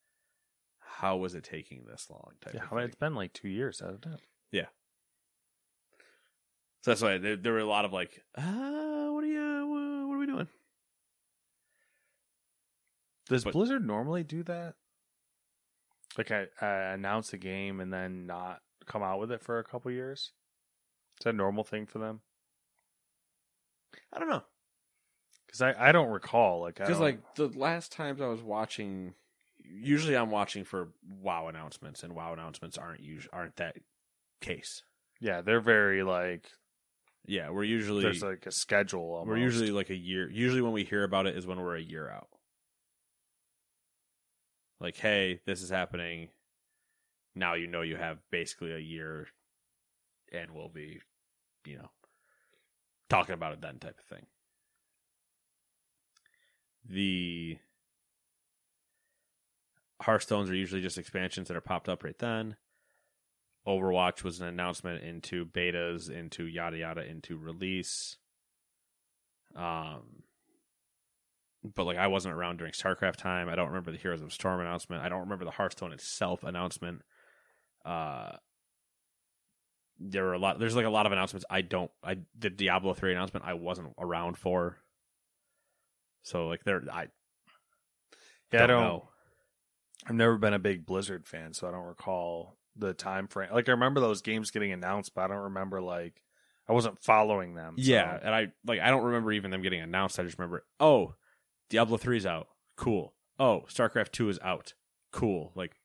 How was it taking this long? Type yeah, of thing. It's been like two years, hasn't it? Yeah. So that's why there, there were a lot of like, ah, what are you, what are we doing? Does but, Blizzard normally do that? Like, I, I announce a game and then not come out with it for a couple years? Is that a normal thing for them? I don't know. Because I, I don't recall. Because, like, I like, the last times I was watching usually I'm watching for WoW announcements, and WoW announcements aren't us- aren't that case. Yeah, they're very like. Yeah, we're usually there's like a schedule. Almost. We're usually like a year. Usually, when we hear about it is when we're a year out. Like, hey, this is happening. Now you know you have basically a year, and we'll be, you know, talking about it then, type of thing. The Hearthstones are usually just expansions that are popped up right then. Overwatch was an announcement into betas, into yada yada, into release. Um, but like I wasn't around during StarCraft time. I don't remember the Heroes of Storm announcement. I don't remember the Hearthstone itself announcement. Uh, there were a lot. There's like a lot of announcements. I don't. I the Diablo three announcement I wasn't around for. So like there, I yeah don't I don't. Know. I've never been a big Blizzard fan, so I don't recall the time frame. Like I remember those games getting announced, but I don't remember like I wasn't following them. So. Yeah, and I like I don't remember even them getting announced. I just remember, oh, Diablo three is out, cool. Oh, StarCraft two is out, cool. Like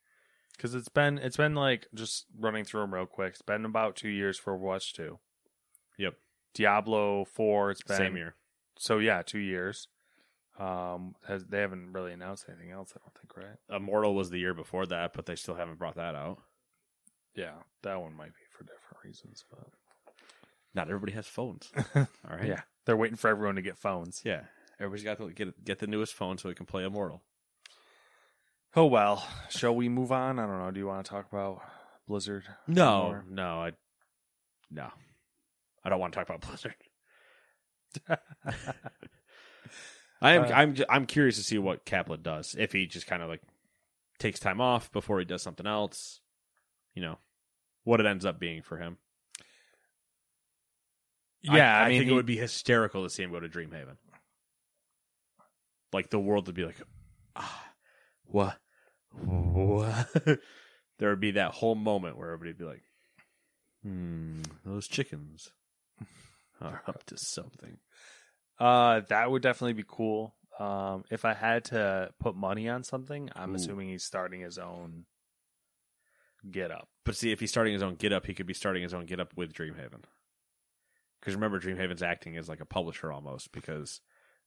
because it's been it's been like just running through them real quick. It's been about two years for Overwatch two. Yep. Diablo four. It's been same year. So yeah, two years. Um, has, they haven't really announced anything else, I don't think, right? Immortal was the year before that, but they still haven't brought that out. Yeah, that one might be for different reasons, but not everybody has phones. All right, yeah, they're waiting for everyone to get phones. Yeah, everybody's got to get get the newest phone so we can play Immortal. Oh well, shall we move on? I don't know. Do you want to talk about Blizzard? No, anymore? no, I no, I don't want to talk about Blizzard. I am uh, I'm I'm curious to see what Kaplan does, if he just kind of like takes time off before he does something else, you know, what it ends up being for him. Yeah, I, I, I mean, think he, it would be hysterical to see him go to Dreamhaven. Like the world would be like, ah, what, what? There would be that whole moment where everybody'd be like, hmm, those chickens are up to something. Uh, that would definitely be cool. Um, if I had to put money on something, I'm Ooh. assuming he's starting his own get up. But see, if he's starting his own get up, he could be starting his own get up with Dreamhaven. Because remember, Dreamhaven's acting as like a publisher almost, because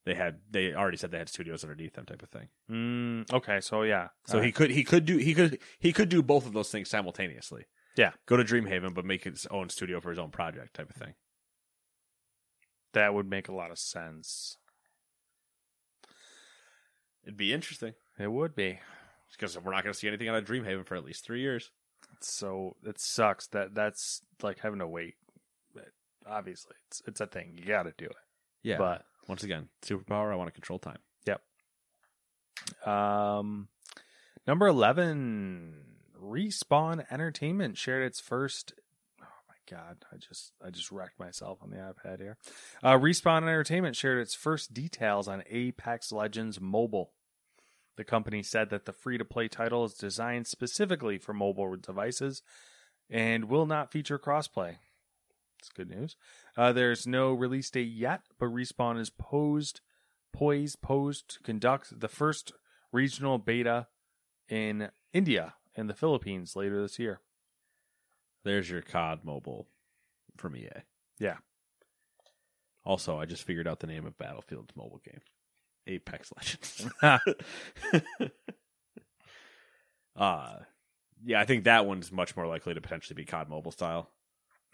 they had they already said they had studios underneath them, type of thing. Mm, okay, so yeah, so All he right. could he could do he could he could do both of those things simultaneously. Yeah, go to Dreamhaven, but make his own studio for his own project, type of thing. That would make a lot of sense. It'd be interesting. It would be. Because we're not going to see anything out of Dreamhaven for at least three years. So it sucks. that That's like having to wait. But obviously, it's it's a thing. You got to do it. Yeah. But once again, superpower, I want to control time. Yep. Um, Number eleven, Respawn Entertainment shared its first... God, I just I just wrecked myself on the iPad here. Uh, Respawn Entertainment shared its first details on Apex Legends Mobile. The company said that the free-to-play title is designed specifically for mobile devices and will not feature crossplay. That's good news. Uh, there's no release date yet, but Respawn is posed, poised, posed to conduct the first regional beta in India and the Philippines later this year. There's your C O D Mobile from E A. Yeah. Also, I just figured out the name of Battlefield's mobile game. Apex Legends. uh, yeah, I think that one's much more likely to potentially be C O D Mobile style.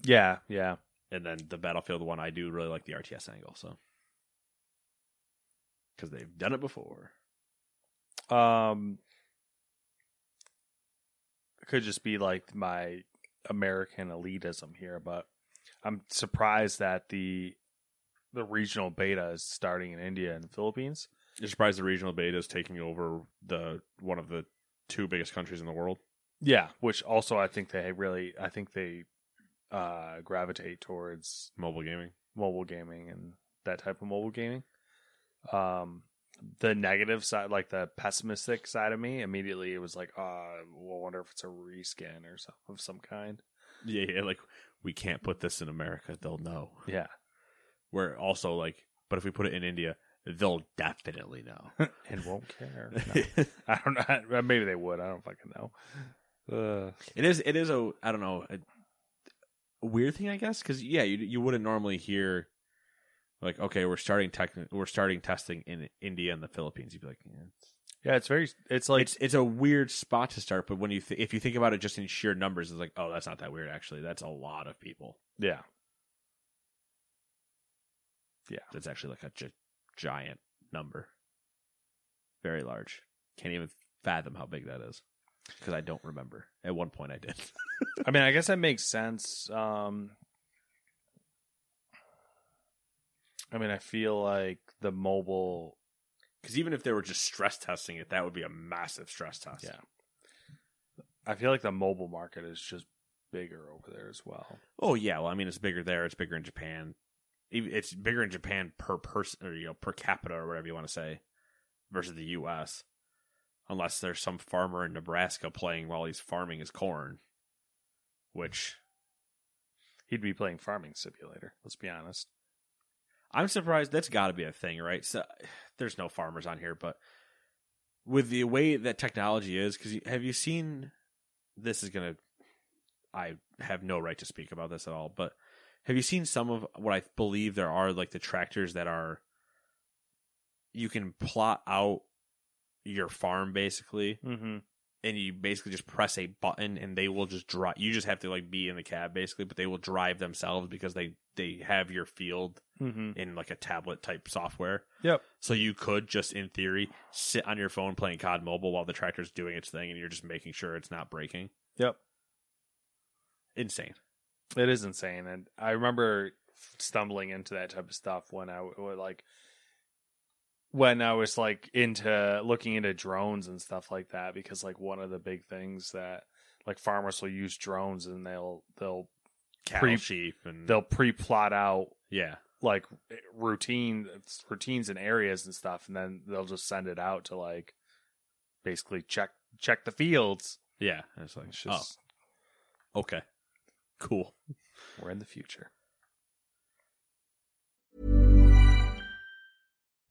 Yeah, yeah. And then the Battlefield one, I do really like the R T S angle, so. Because they've done it before. Um, it could just be like my... American elitism here, but I'm surprised that the the regional beta is starting in India and the Philippines. You're surprised the regional beta is taking over the one of the two biggest countries in the world? Yeah, which also I think they really I think they uh, gravitate towards mobile gaming, mobile gaming, and that type of mobile gaming. Um, the negative side, like the pessimistic side of me, immediately it was like, oh, well, I wonder if it's a reskin or something of some kind. Yeah, yeah, like, we can't put this in America. They'll know. Yeah. We're also like, but if we put it in India, they'll definitely know and won't care. No. I don't know. Maybe they would. I don't fucking know. Uh, it is. It is a. I don't know. A, a weird thing, I guess, because yeah, you you wouldn't normally hear like, okay, we're starting tech, we're starting testing in India and the Philippines. You'd be like, yeah, it's, yeah, it's very. It's like it's it's a weird spot to start, but when you th- if you think about it just in sheer numbers, it's like, oh, that's not that weird actually. That's a lot of people. Yeah. Yeah, that's actually like a gi- giant number. Very large. Can't even fathom how big that is. Because I don't remember. At one point I did. I mean, I guess that makes sense. Um, I mean, I feel like the mobile... Because even if they were just stress testing it, that would be a massive stress test. Yeah. I feel like the mobile market is just bigger over there as well. Oh, yeah. Well, I mean, it's bigger there. It's bigger in Japan. It's bigger in Japan per person, or you know, per capita, or whatever you want to say, versus the U S Unless there's some farmer in Nebraska playing while he's farming his corn, which he'd be playing Farming Simulator. Let's be honest. I'm surprised. That's got to be a thing, right? So there's no farmers on here, but with the way that technology is, because have you seen? This is gonna. I have no right to speak about this at all, but have you seen some of what I believe there are, like the tractors that are? You can plot out your farm basically, mm-hmm. and you basically just press a button and they will just drive. You just have to like be in the cab basically, but they will drive themselves because they they have your field mm-hmm. in like a tablet type software. Yep. So you could just in theory sit on your phone playing C O D Mobile while the tractor's doing its thing and you're just making sure it's not braking. Yep. Insane. It is insane. And I remember stumbling into that type of stuff when I like When I was like into looking into drones and stuff like that, because like one of the big things that like farmers will use drones and they'll they'll cattle pre sheep and they'll pre plot out yeah like routine routines and areas and stuff, and then they'll just send it out to like basically check check the fields. Yeah, it's like it's just oh. okay, cool. We're in the future.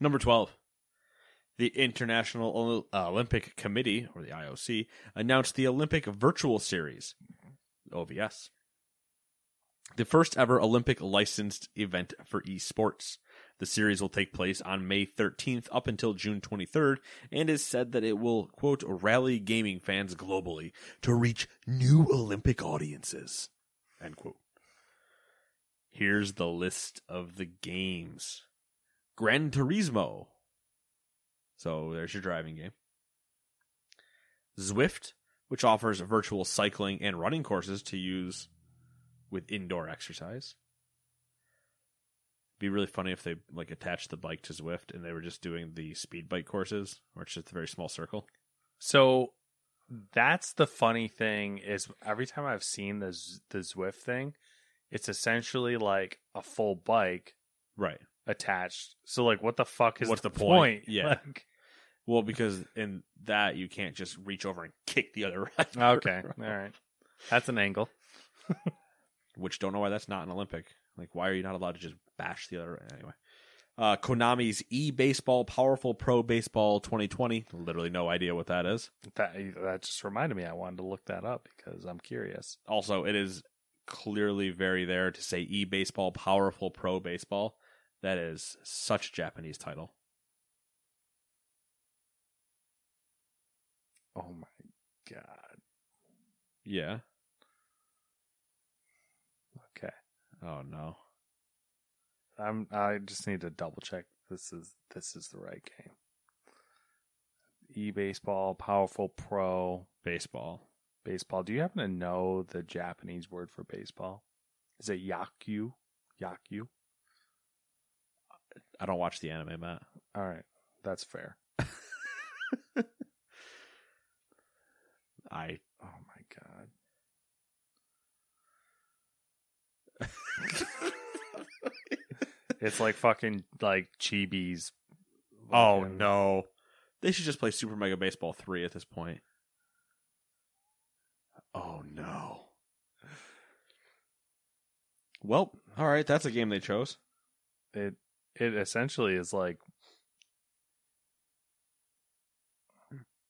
Number twelve, the International Olympic Committee, or the I O C, announced the Olympic Virtual Series, O V S, the first ever Olympic licensed event for esports. The series will take place on May thirteenth up until June twenty-third, and is said that it will, quote, rally gaming fans globally to reach new Olympic audiences, end quote. Here's the list of the games. Gran Turismo. So there's your driving game. Zwift, which offers virtual cycling and running courses to use with indoor exercise. It'd be really funny if they like attached the bike to Zwift and they were just doing the speed bike courses, or it's just a very small circle. So that's the funny thing is every time I've seen the Z- the Zwift thing, it's essentially like a full bike, right? Attached. So like, what the fuck is What's the, the point? point? Yeah. Like, well, because in that you can't just reach over and kick the other rider. Okay, all right, that's an angle. Which don't know why that's not an Olympic. Like, why are you not allowed to just bash the other? Anyway, uh, Konami's e-baseball Powerful Pro Baseball twenty twenty. Literally no idea what that is. That that just reminded me. I wanted to look that up because I'm curious. Also, it is clearly very there to say e-baseball Powerful Pro Baseball. That is such a Japanese title. Oh my god. Yeah. Okay. Oh no. I'm I just need to double check this is this is the right game. E-baseball, Powerful Pro Baseball. Baseball. Do you happen to know the Japanese word for baseball? Is it yakyu? Yakyu? I don't watch the anime, Matt. All right. That's fair. I oh my god. It's like fucking like Chibi's. Oh no. They should just play Super Mega Baseball three at this point. Oh no. Well, all right, that's a game they chose. It it essentially is like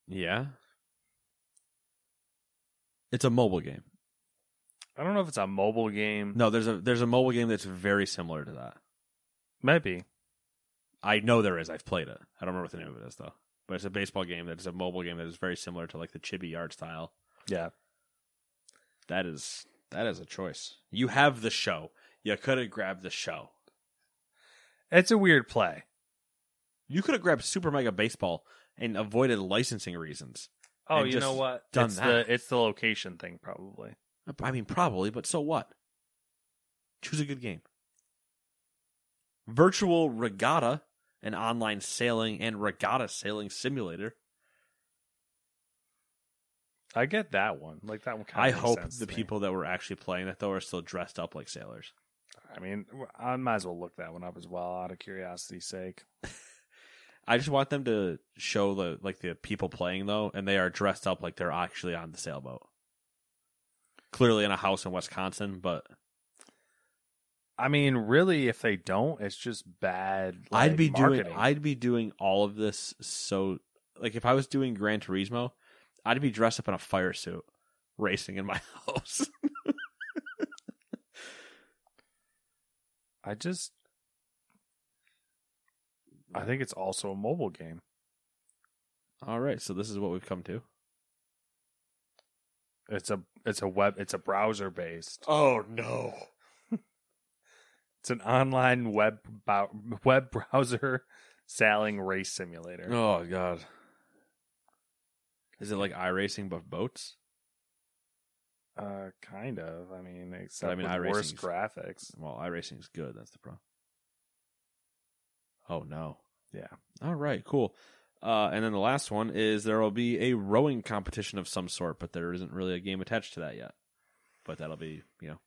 yeah. It's a mobile game. I don't know if it's a mobile game. No, there's a there's a mobile game that's very similar to that. Maybe. I know there is. I've played it. I don't remember what the name of it is, though. But it's a baseball game that's a mobile game that is very similar to like the chibi art style. Yeah. That is that is a choice. You have the show. You could have grabbed the show. It's a weird play. You could have grabbed Super Mega Baseball and avoided licensing reasons. Oh, you know what? It's the, it's the location thing, probably. I mean, probably, but so what? Choose a good game. Virtual Regatta, an online sailing and regatta sailing simulator. I get that one. Like that one. Kind of I hope the people that were actually playing that, though, are still dressed up like sailors. I mean, I might as well look that one up as well, out of curiosity's sake. I just want them to show the like the people playing though, and they are dressed up like they're actually on the sailboat. Clearly in a house in Wisconsin, but I mean, really, if they don't, it's just bad. Like, I'd be marketing. doing I'd be doing all of this so like if I was doing Gran Turismo, I'd be dressed up in a fire suit racing in my house. I just I think it's also a mobile game. All right, so this is what we've come to. It's a it's a web it's a browser based. Oh no! It's an online web web browser sailing race simulator. Oh god! Is it like iRacing but boats? Uh, kind of. I mean, except I mean, with worse graphics. Well, iRacing is good. That's the problem. Oh, no. Yeah. All right, cool. Uh, and then the last one is there will be a rowing competition of some sort, but there isn't really a game attached to that yet. But that'll be, you know,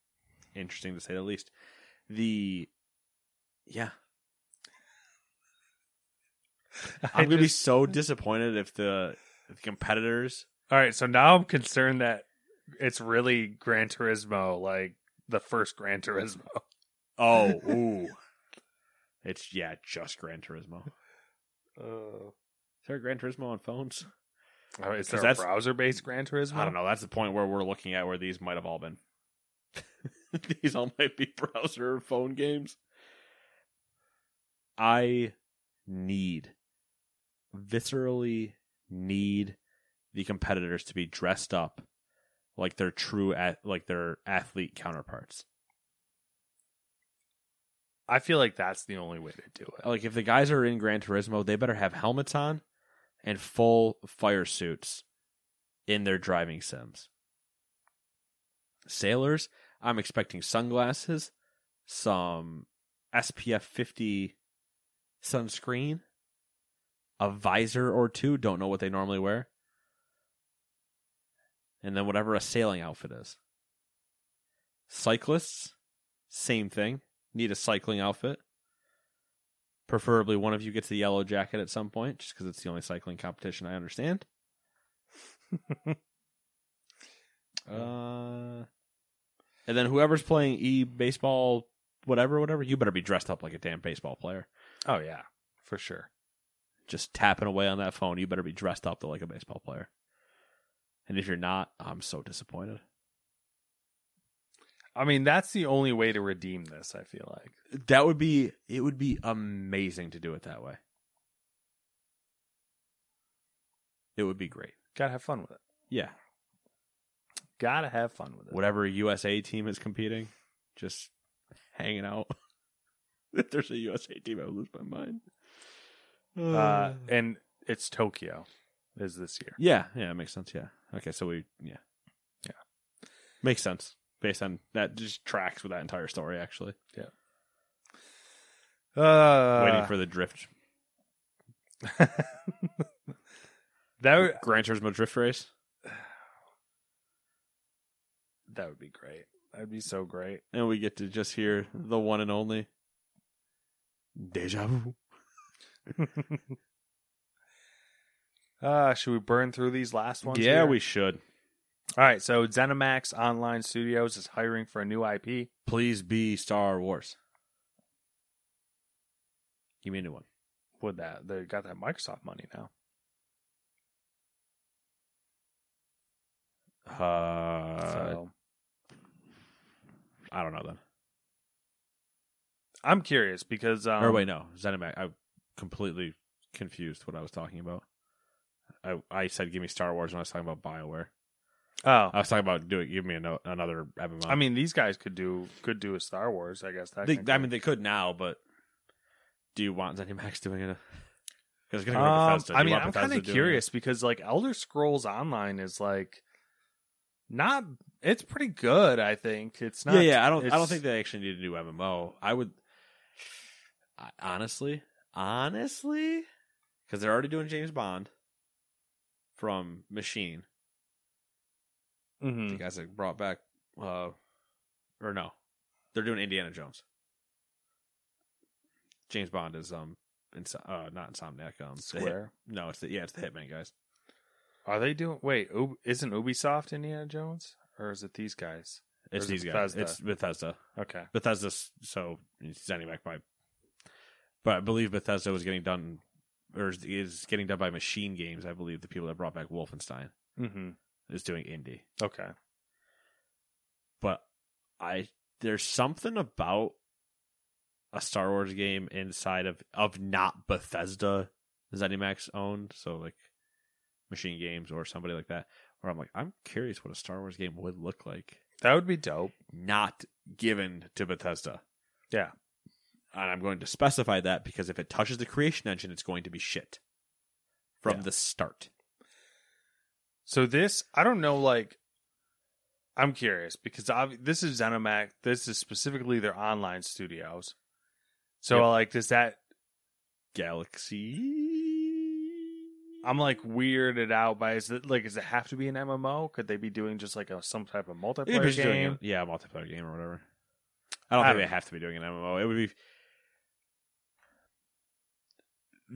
interesting to say the least. The, yeah. I'm going to be so disappointed if the, if the competitors. All right, so now I'm concerned that it's really Gran Turismo, like the first Gran Turismo. Oh, ooh. It's, yeah, just Gran Turismo. Uh, is there a Gran Turismo on phones? Oh, is there a browser-based Gran Turismo? I don't know. That's the point where we're looking at where these might have all been. These all might be browser phone games. I need, viscerally need the competitors to be dressed up like their true, at, like their athlete counterparts. I feel like that's the only way to do it. Like, if the guys are in Gran Turismo, they better have helmets on and full fire suits in their driving sims. Sailors, I'm expecting sunglasses, some S P F fifty sunscreen, a visor or two, don't know what they normally wear, and then whatever a sailing outfit is. Cyclists, same thing, need a cycling outfit. Preferably one of you gets the yellow jacket at some point, just because it's the only cycling competition I understand. Uh, and then whoever's playing e-baseball, whatever, whatever, you better be dressed up like a damn baseball player. Oh, yeah, for sure. Just tapping away on that phone, you better be dressed up like a baseball player. And if you're not, I'm so disappointed. I mean, that's the only way to redeem this, I feel like. That would be, it would be amazing to do it that way. It would be great. Gotta have fun with it. Yeah. Gotta have fun with it. Whatever U S A team is competing, just hanging out. If there's a U S A team, I would lose my mind. Uh, uh, and it's Tokyo is this year. Yeah, yeah, it makes sense, yeah. Okay, so we, yeah. Yeah. Makes sense. Based on that, just tracks with that entire story, actually. Yeah. Uh, Waiting for the drift. That would, Gran Turismo drift race. That would be great. That would be so great. And we get to just hear the one and only Deja Vu. uh, should we burn through these last ones? Yeah, here? We should. All right, so ZeniMax Online Studios is hiring for a new I P. Please be Star Wars. Give me a new one. Would that they got that Microsoft money now? Uh, so, I don't know then. I'm curious because. Um, or wait, no, ZeniMax. I completely confused what I was talking about. I I said give me Star Wars when I was talking about BioWare. Oh, I was talking about doing. Give me no, another M M O. I mean, these guys could do could do a Star Wars. I guess. They, I mean, they could now, but do you want ZeniMax doing it? Because it's going to go to Bethesda. Um, I mean, I'm kind of curious it? Because like Elder Scrolls Online is like not. It's pretty good. I think it's not. Yeah, yeah. I don't. I don't think they actually need a new M M O. I would I, honestly, honestly, because they're already doing James Bond from Machine. Mm-hmm. The guys that brought back, uh, or no, they're doing Indiana Jones. James Bond is um, ins- uh, not Insomniac. Um, Square. Hit- no, it's the yeah, it's the Hitman guys. Are they doing? Wait, U- isn't Ubisoft Indiana Jones, or is it these guys? It's these it guys. It's Bethesda. Okay, Bethesda. So ZeniMax by, but I believe Bethesda was getting done, or is getting done by Machine Games. I believe the people that brought back Wolfenstein. Mm-hmm. Is doing indie. Okay. But I there's something about a Star Wars game inside of, of not Bethesda ZeniMax owned, so like Machine Games or somebody like that, where I'm like, I'm curious what a Star Wars game would look like. That would be dope. Not given to Bethesda. Yeah. And I'm going to specify that because if it touches the creation engine, it's going to be shit. From yeah. the start. So this, I don't know, like, I'm curious, because I've, this is ZeniMax, this is specifically their online studios. So, yep. like, does that... Galaxy? I'm, like, weirded out by, is it, like, does it have to be an M M O? Could they be doing just, like, a, some type of multiplayer game? Doing, yeah, a multiplayer game or whatever. I don't I think don't... they have to be doing an M M O. It would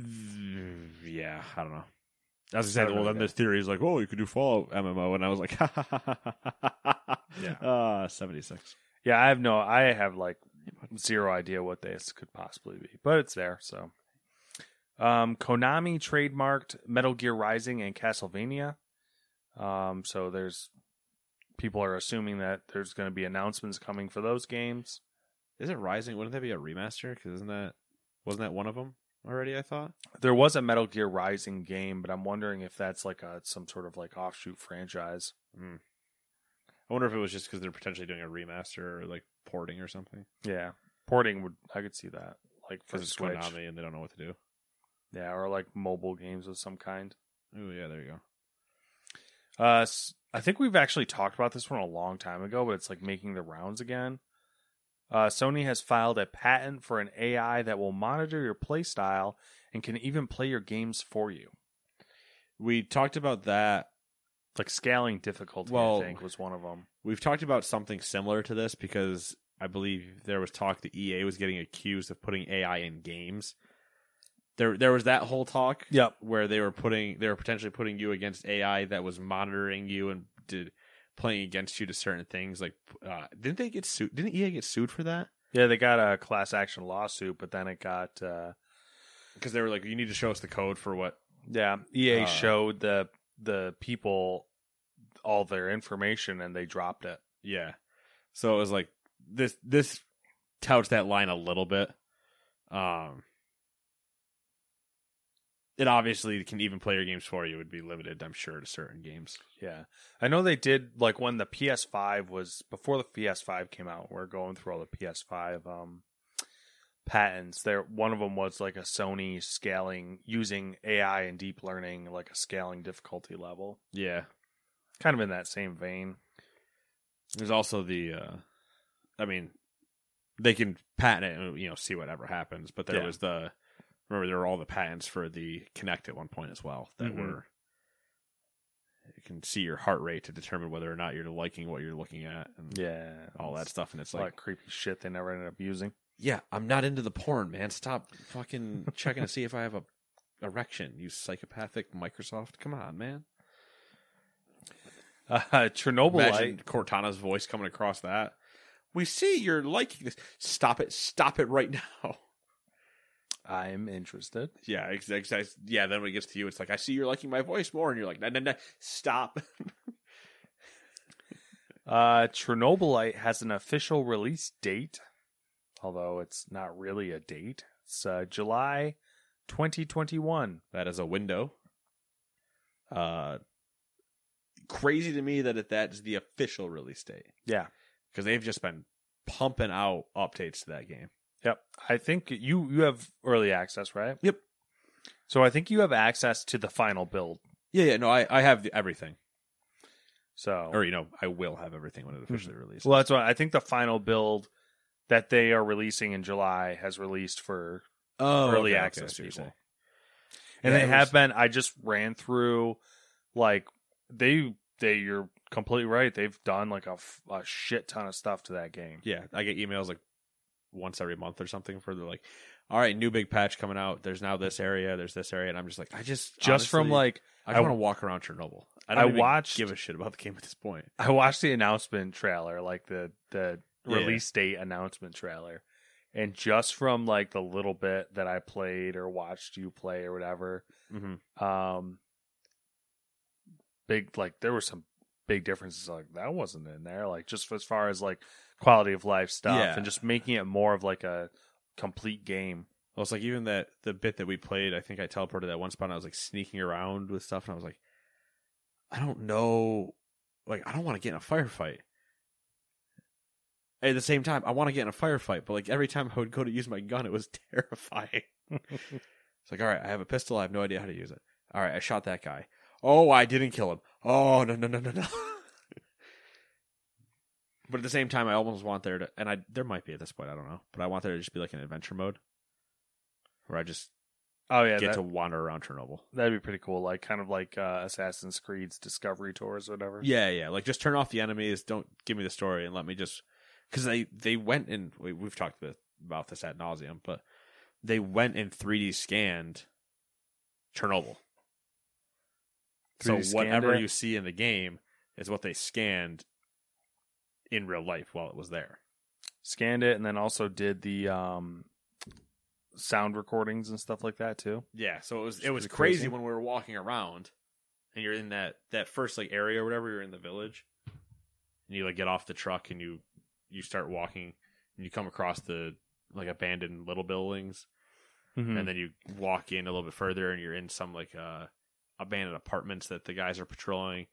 be... Yeah, I don't know. I was saying, well, then the theory is like, oh, you could do Fallout M M O, and I was like, ha ha ha ha ha ha. Yeah, uh, seventy-six. Yeah, I have no, I have like zero idea what this could possibly be, but it's there. So, um, Konami trademarked Metal Gear Rising and Castlevania. Um, so there's people are assuming that there's going to be announcements coming for those games. Is it Rising? Wouldn't that be a remaster? Because isn't that wasn't that one of them? Already, I thought there was a Metal Gear Rising game, but I'm wondering if that's like a some sort of like offshoot franchise. Mm. I wonder if it was just because they're potentially doing a remaster or like porting or something. Yeah, porting would, I could see that, like for the Switch, Konami and they don't know what to do. Yeah, or like mobile games of some kind. Oh yeah, there you go. Uh, I think we've actually talked about this one a long time ago, but it's like making the rounds again. Uh, Sony has filed a patent for an A I that will monitor your playstyle and can even play your games for you. We talked about that. Like scaling difficulty, well, I think, was one of them. We've talked about something similar to this because I believe there was talk that E A was getting accused of putting A I in games. There there was that whole talk, yep, where they were putting they were potentially putting you against A I that was monitoring you and did playing against you to certain things. Like, uh, didn't they get sued? Didn't E A get sued for that? Yeah, they got a class action lawsuit, but then it got uh... because they were like, you need to show us the code for what. Yeah, E A uh, showed the the people all their information and they dropped it. Yeah, so it was like this this touts that line a little bit. Um. It obviously can even play your games for you. It would be limited, I'm sure, to certain games. Yeah. I know they did, like, when the P S five was... Before the P S five came out, we're going through all the P S five um, patents. There, one of them was, like, a Sony scaling... Using A I and deep learning, like, a scaling difficulty level. Yeah. Kind of in that same vein. There's also the... Uh, I mean, they can patent it and, you know, see whatever happens. But there yeah. was the... Remember, there were all the patents for the Kinect at one point as well that mm-hmm. were... You can see your heart rate to determine whether or not you're liking what you're looking at and yeah, all that stuff. And it's like... A lot of creepy shit they never ended up using. Yeah, I'm not into the porn, man. Stop fucking checking to see if I have a erection, you psychopathic Microsoft. Come on, man. Uh, Chernobylite. Imagine Cortana's voice coming across that. We see you're liking this. Stop it. Stop it right now. I'm interested. Yeah, exactly. Yeah, then when it gets to you, it's like, I see you're liking my voice more, and you're like, no, no, no, stop. uh, Chernobylite has an official release date, although it's not really a date. It's uh, July twenty twenty-one. That is a window. Uh, crazy to me that that's the official release date. Yeah. Because they've just been pumping out updates to that game. Yep. I think you, you have early access, right? Yep. So I think you have access to the final build. Yeah, yeah. No, I, I have the, everything. So, Or, you know, I will have everything when it officially mm-hmm. releases. Well, that's why I think the final build that they are releasing in July has released for oh, early okay, access okay, people. Saying. And yeah, they have been, I just ran through, like, they, they you're completely right. They've done, like, a, a shit ton of stuff to that game. Yeah. I get emails, like, once every month or something for the like, all right, new big patch coming out. There's now this area. There's this area, and I'm just like, I just just honestly, from like I, I want to walk around Chernobyl. I don't I even watched, give a shit about the game at this point. I watched the announcement trailer, like the the yeah. release date announcement trailer, and just from like the little bit that I played or watched you play or whatever, mm-hmm. um, big like there were some big differences. Like that wasn't in there. Like just as far as like. Quality of life stuff yeah. and just making it more of like a complete game. Well, it's like even that the bit that we played, I think I teleported that one spot and I was like sneaking around with stuff and I was like, I don't know. Like, I don't want to get in a firefight. At the same time, I want to get in a firefight, but like every time I would go to use my gun, it was terrifying. It's like, all right, I have a pistol. I have no idea how to use it. All right, I shot that guy. Oh, I didn't kill him. Oh, no, no, no, no, no. But at the same time, I almost want there to, and I there might be at this point, I don't know, but I want there to just be like an adventure mode where I just oh yeah get that, to wander around Chernobyl. That'd be pretty cool, like kind of like uh, Assassin's Creed's Discovery Tours or whatever. Yeah, yeah, like just turn off the enemies, don't give me the story, and let me just because they, they went and we, we've talked about this ad nauseum, but they went and three D scanned Chernobyl. So whatever it. you see in the game is what they scanned. In real life while it was there. Scanned it and then also did the um, sound recordings and stuff like that too. Yeah, so it was it was crazy, crazy when we were walking around and you're in that, that first like area or whatever, you're in the village. And you like get off the truck and you, you start walking and you come across the like abandoned little buildings. Mm-hmm. And then you walk in a little bit further and you're in some like uh, abandoned apartments that the guys are patrolling.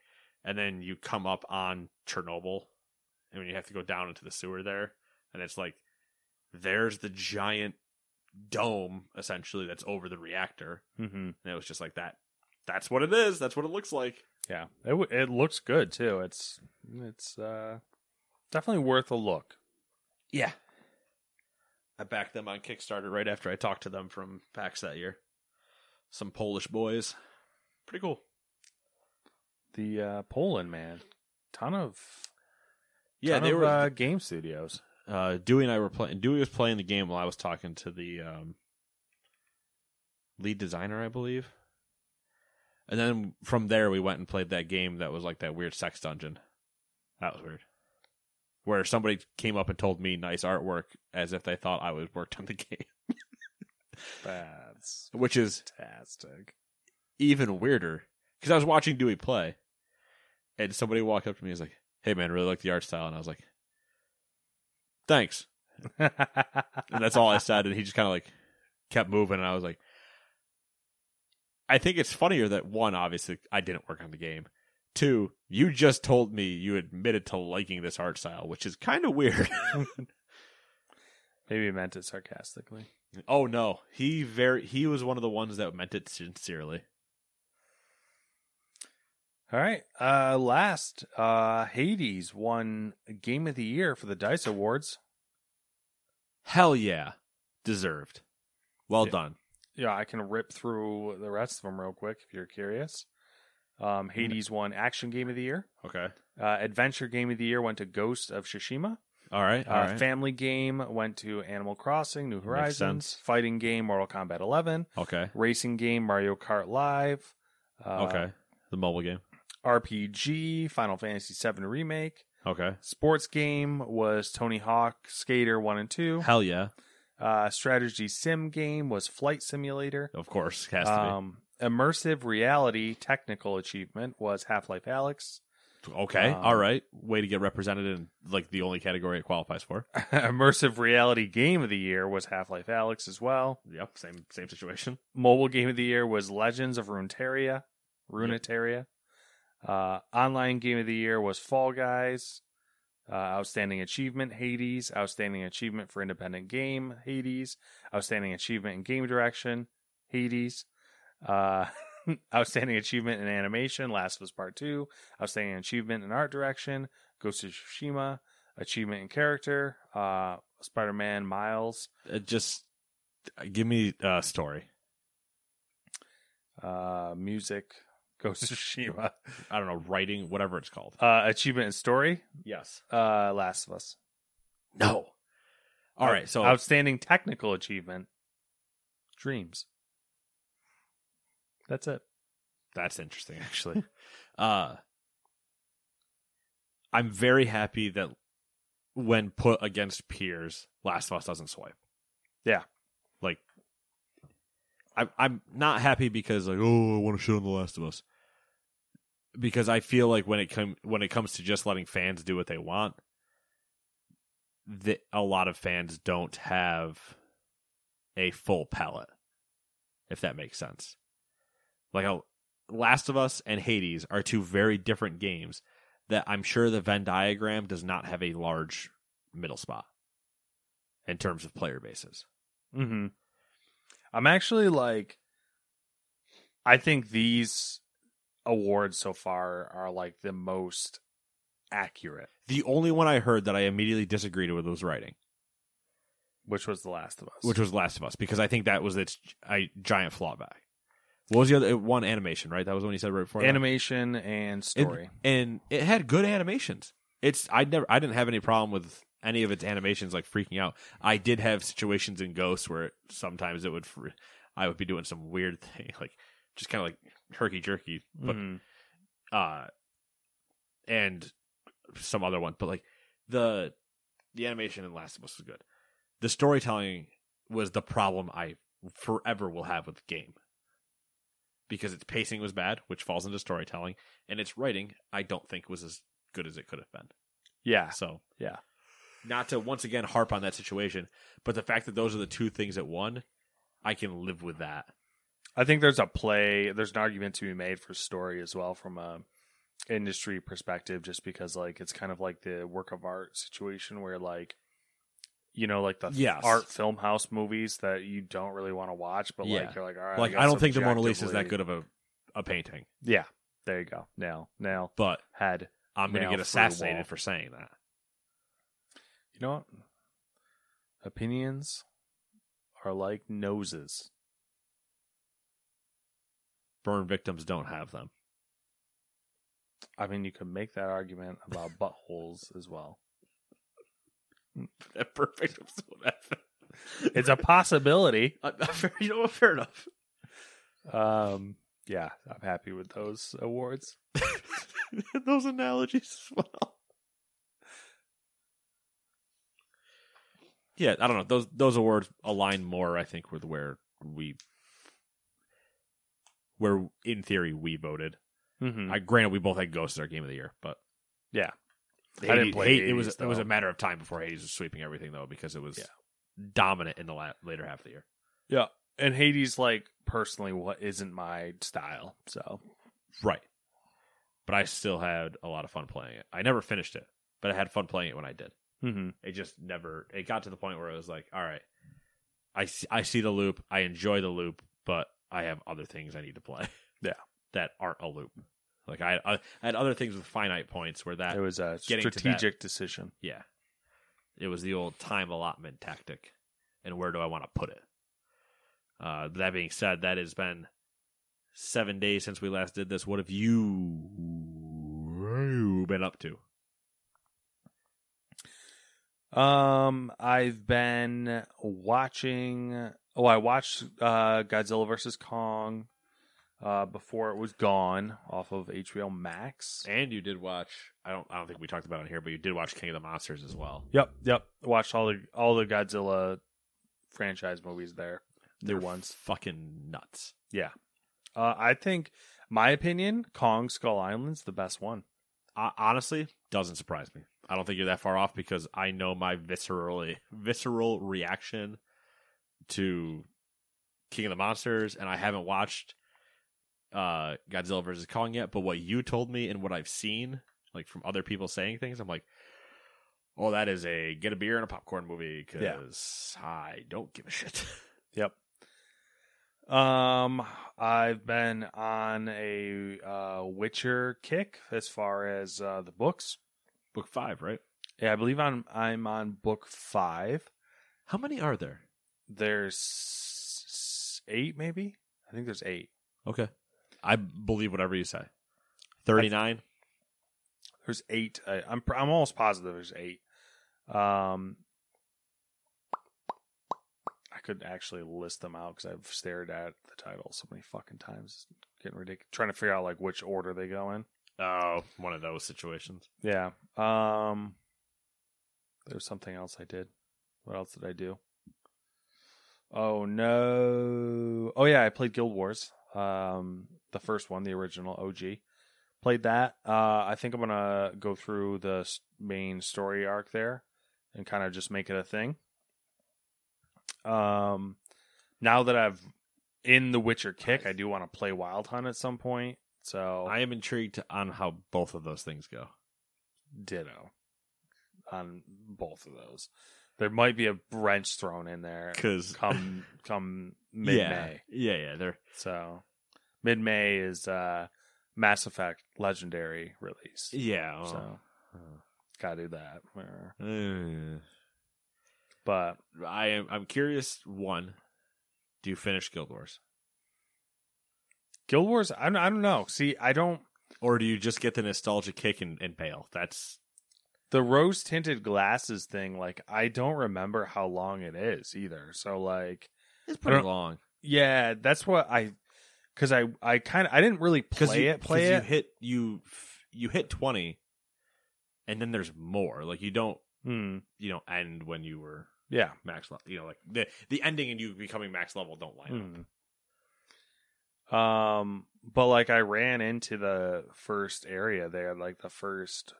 And then you come up on Chernobyl. And when you have to go down into the sewer there, and it's like there's the giant dome essentially that's over the reactor. Mm-hmm. And it was just like that. That's what it is. That's what it looks like. Yeah, it w- it looks good too. It's it's uh, definitely worth a look. Yeah, I backed them on Kickstarter right after I talked to them from PAX that year. Some Polish boys, pretty cool. The uh, Poland man, ton of yeah, ton they of, were uh, game studios. Uh, Dewey and I were playing. Dewey was playing the game while I was talking to the um, lead designer, I believe. And then from there, we went and played that game that was like that weird sex dungeon. That was weird. Where somebody came up and told me nice artwork as if they thought I was worked on the game. That's Which is fantastic. Even weirder. Because I was watching Dewey play. And somebody walked up to me and was like, hey man, I really like the art style. And I was like, thanks. And that's all I said. And he just kind of like kept moving. And I was like, I think it's funnier that, one, obviously, I didn't work on the game. Two, you just told me you admitted to liking this art style, which is kind of weird. Maybe he meant it sarcastically. Oh, no. He very he was one of the ones that meant it sincerely. All right. Uh, last, uh, Hades won Game of the Year for the DICE Awards. Hell yeah. Deserved. Well yeah. done. Yeah, I can rip through the rest of them real quick if you're curious. Um, Hades won Action Game of the Year. Okay. Uh, Adventure Game of the Year went to Ghost of Tsushima. All right. All uh, right. Family Game went to Animal Crossing, New Horizons. Fighting Game, Mortal Kombat eleven. Okay. Racing Game, Mario Kart Live. Uh, okay. The mobile game. R P G, Final Fantasy seven Remake. Okay. Sports Game was Tony Hawk Skater one and two. Hell yeah. Uh, strategy sim game was Flight Simulator. Of course, has to um, be. Immersive reality technical achievement was Half-Life Alyx. Okay, um, all right. Way to get represented in like the only category it qualifies for. Immersive reality game of the year was Half-Life Alyx as well. Yep, same same situation. Mobile game of the year was Legends of Runeterra. Runeterra. Yep. Uh, online game of the year was Fall Guys. Uh, outstanding achievement, Hades. Outstanding achievement for independent game, Hades. Outstanding achievement in game direction, Hades. Uh, outstanding achievement in animation, Last of Us Part two. Outstanding achievement in art direction, Ghost of Tsushima. Achievement in character, uh, Spider-Man Miles. Uh, just give me a uh, story. Uh, music, Ghost of Tsushima. I don't know, writing, whatever it's called. Uh, achievement and story? Yes. Uh, Last of Us. No. All right, so... Outstanding technical achievement. Dreams. That's it. That's interesting, actually. uh, I'm very happy that when put against peers, Last of Us doesn't swipe. Yeah. Like, I'm, I'm not happy because, like, oh, I want to shit on The Last of Us. Because I feel like when it com- when it comes to just letting fans do what they want, the- a lot of fans don't have a full palette, if that makes sense. Like, a- Last of Us and Hades are two very different games that I'm sure the Venn diagram does not have a large middle spot in terms of player bases. Mm-hmm. I'm actually, like, I think these awards so far are, like, the most accurate. The only one I heard that I immediately disagreed with was writing. Which was The Last of Us. Which was Last of Us, because I think that was its I, giant fallback. What was the other one? Animation, right? That was when you said right before animation that. And story. It, and it had good animations. It's I never I didn't have any problem with any of its animations, like, freaking out. I did have situations in Ghosts where it, sometimes it would, I would be doing some weird thing, like just kind of like herky jerky, but mm. uh, and some other one. But like the the animation in Last of Us was good. The storytelling was the problem I forever will have with the game because its pacing was bad, which falls into storytelling, and its writing I don't think was as good as it could have been. Yeah. So yeah. Not to, once again, harp on that situation, but the fact that those are the two things at one, I can live with that. I think there's a play, there's an argument to be made for story as well from a industry perspective, just because, like, it's kind of like the work of art situation where, like, you know, like the yes. art film house movies that you don't really want to watch, but yeah. like you're like, all right. Like I, I don't think the Mona Lisa is that good of a, a painting. Yeah, there you go. Nail, nail. But head. I'm gonna get assassinated for saying that. You know what? Opinions are like noses. Burn victims don't have them. I mean, you could make that argument about buttholes as well. That burn victims don't have them. It's a possibility. Uh, you know what? Fair enough. Um. Yeah, I'm happy with those awards. Those analogies as well. Yeah, I don't know. Those those awards align more, I think, with where we, where in theory we voted. Mm-hmm. I granted we both had Ghost as our game of the year, but yeah, Hades, I didn't play Hades, Hades, it was though. It was a matter of time before Hades was sweeping everything though, because it was yeah. dominant in the la- later half of the year. Yeah, and Hades, like personally, what isn't my style, so right. But I still had a lot of fun playing it. I never finished it, but I had fun playing it when I did. Mm-hmm. It just never... It got to the point where it was like, all right, I see, I see the loop, I enjoy the loop, but I have other things I need to play yeah. that aren't a loop. Like I, I, I had other things with finite points where that... It was a strategic that, decision. Yeah. It was the old time allotment tactic, and where do I want to put it? Uh, that being said, that has been... Seven days since we last did this. What have you been up to? Um, I've been watching. Oh, I watched uh, Godzilla versus Kong uh, before it was gone off of H B O Max. And you did watch. I don't. I don't think we talked about it here, but you did watch King of the Monsters as well. Yep, yep. Watched all the all the Godzilla franchise movies there. They're new ones. Fucking nuts. Yeah. Uh, I think, my opinion, Kong Skull Island's the best one. Uh, honestly, doesn't surprise me. I don't think you're that far off because I know my viscerally visceral reaction to King of the Monsters, and I haven't watched uh, Godzilla versus Kong yet. But what you told me and what I've seen, like from other people saying things, I'm like, oh, that is a get a beer and a popcorn movie because yeah. I don't give a shit. Yep. Um, I've been on a uh, Witcher kick as far as uh, the books. Book five, right? Yeah, I believe I'm I'm on book five. How many are there? There's eight, maybe? I think there's eight. Okay. I believe whatever you say. thirty-nine? Th- there's eight. I, I'm I'm almost positive there's eight. Um... could actually list them out because I've stared at the title so many fucking times. It's getting ridiculous. Trying to figure out like which order they go in. Oh, one of those situations. Yeah. Um, there's something else I did. What else did I do? Oh, no. Oh, yeah. I played Guild Wars. Um, the first one, the original O G. Played that. Uh, I think I'm going to go through the main story arc there and kind of just make it a thing. Um, now that I've in the Witcher kick, I do want to play Wild Hunt at some point. So I am intrigued on how both of those things go. Ditto on both of those. There might be a wrench thrown in there because come come mid May. Yeah, yeah, yeah. They're... So mid May is uh Mass Effect Legendary release. Yeah, well, so uh, gotta do that. Uh, But I am I'm curious, one, do you finish Guild Wars? Guild Wars? I don't, I don't know. See, I don't... Or do you just get the nostalgia kick and, and bail? That's... The rose-tinted glasses thing, like, I don't remember how long it is either. So, like... It's pretty long. Yeah, that's what I... Because I, I kind of... I didn't really play you, it, play it. You hit, you, you hit twenty, and then there's more. Like, you don't... Mm. You don't end when you were... Yeah, max level. You know, like the the ending and you becoming max level don't line up. Um, but like I ran into the first area there, like the first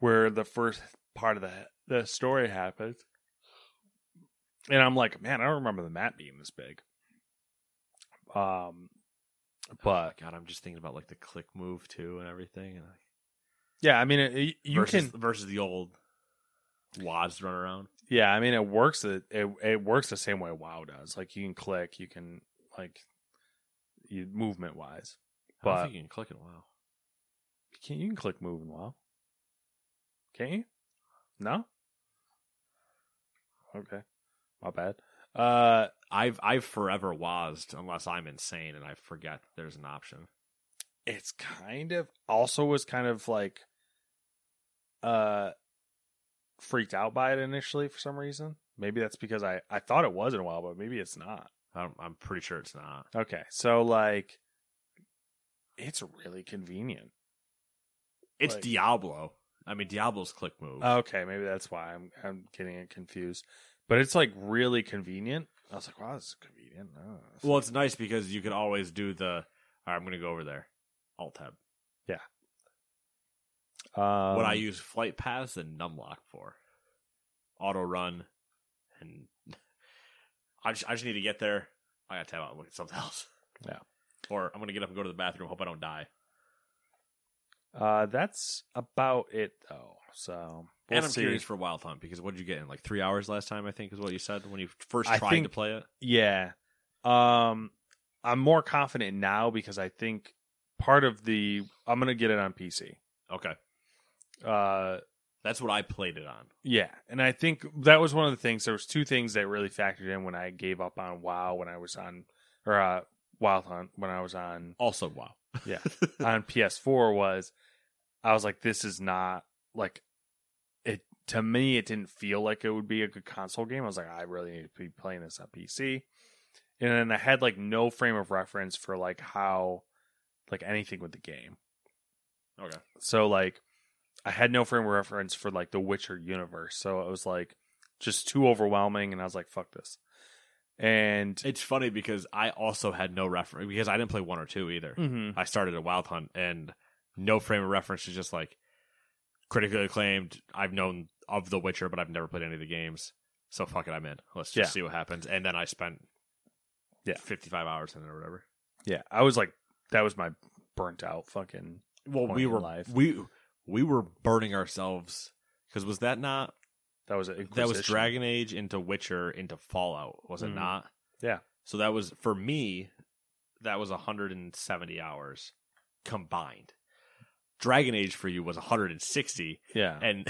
where the first part of the the story happened, and I'm like, man, I don't remember the map being this big. Um, but oh God, I'm just thinking about like the click move too and everything, and like, yeah, I mean, it, you versus, can versus the old. wads run around. Yeah, I mean, it works. It, it it works the same way WoW does. Like, you can click, you can like, you movement wise. But I don't think you can click in WoW. You can you can click move in WoW? Can't you? No. Okay, my bad. Uh, I've I've forever WoZ'd unless I'm insane and I forget that there's an option. It's kind of also was kind of like, uh. freaked out by it initially for some reason. Maybe that's because I, I thought it was in a while, but maybe it's not. I'm, I'm pretty sure it's not. Okay. So, like, it's really convenient. It's like, Diablo. I mean, Diablo's click move. Okay. Maybe that's why I'm I'm getting it confused. But it's, like, really convenient. I was like, wow, this is convenient. No, it's well, like... it's nice because you can always do the, all right, I'm going to go over there. Alt-tab. Yeah. Um, what I use flight paths and numlock for, auto run, and I just I just need to get there. I gotta tab out and look at something else. Yeah, or I'm gonna get up and go to the bathroom. Hope I don't die. Uh, that's about it though. So, we'll and I'm see. Curious for Wild Hunt because what did you get in like three hours last time? I think is what you said when you first tried think, to play it. Yeah, um, I'm more confident now because I think part of the I'm gonna get it on P C. Okay. Uh, that's what I played it on. Yeah, and I think that was one of the things. There was two things that really factored in when I gave up on WoW when I was on, or uh, Wild Hunt when I was on. Also WoW. Yeah, on P S four was, I was like, this is not like it to me. It didn't feel like it would be a good console game. I was like, I really need to be playing this on P C, and then I had like no frame of reference for like how, like anything with the game. Okay. So like. I had no frame of reference for like the Witcher universe, so it was like just too overwhelming, and I was like, "Fuck this." And it's funny because I also had no reference because I didn't play one or two either. Mm-hmm. I started a Wild Hunt, and no frame of reference is just like critically acclaimed. I've known of the Witcher, but I've never played any of the games, so fuck it, I'm in. Let's just yeah. see what happens. And then I spent yeah fifty-five hours in it or whatever. Yeah, I was like, that was my burnt out fucking. Well, we were life. we. We were burning ourselves because was that not that was that was Dragon Age into Witcher into Fallout, was it mm. not? Yeah. So that was for me, that was one hundred seventy hours combined. Dragon Age for you was one hundred sixty. Yeah, and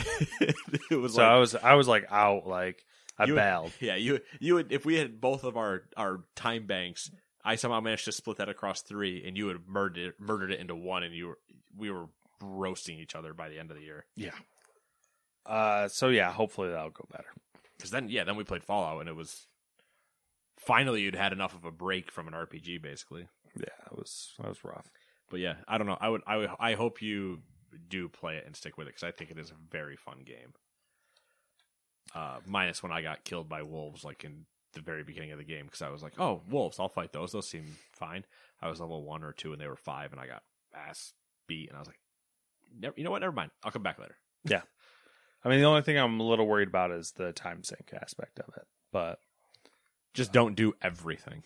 it was so like, I was I was like out like I you, bailed. Yeah, you you would if we had both of our our time banks. I somehow managed to split that across three, and you would have murdered murdered it into one, and you were, we were. roasting each other by the end of the year. Yeah. Uh. So yeah, hopefully that'll go better. Because then, yeah, then we played Fallout, and it was finally you'd had enough of a break from an R P G, basically. Yeah, it was that was rough. But yeah, I don't know. I would. I would. I hope you do play it and stick with it because I think it is a very fun game. Uh, minus when I got killed by wolves, like in the very beginning of the game, because I was like, "Oh, wolves! I'll fight those. Those seem fine." I was level one or two, and they were five, and I got ass beat, and I was like. Never, you know what? Never mind. I'll come back later. Yeah. I mean, the only thing I'm a little worried about is the time sink aspect of it, but just uh, don't do everything.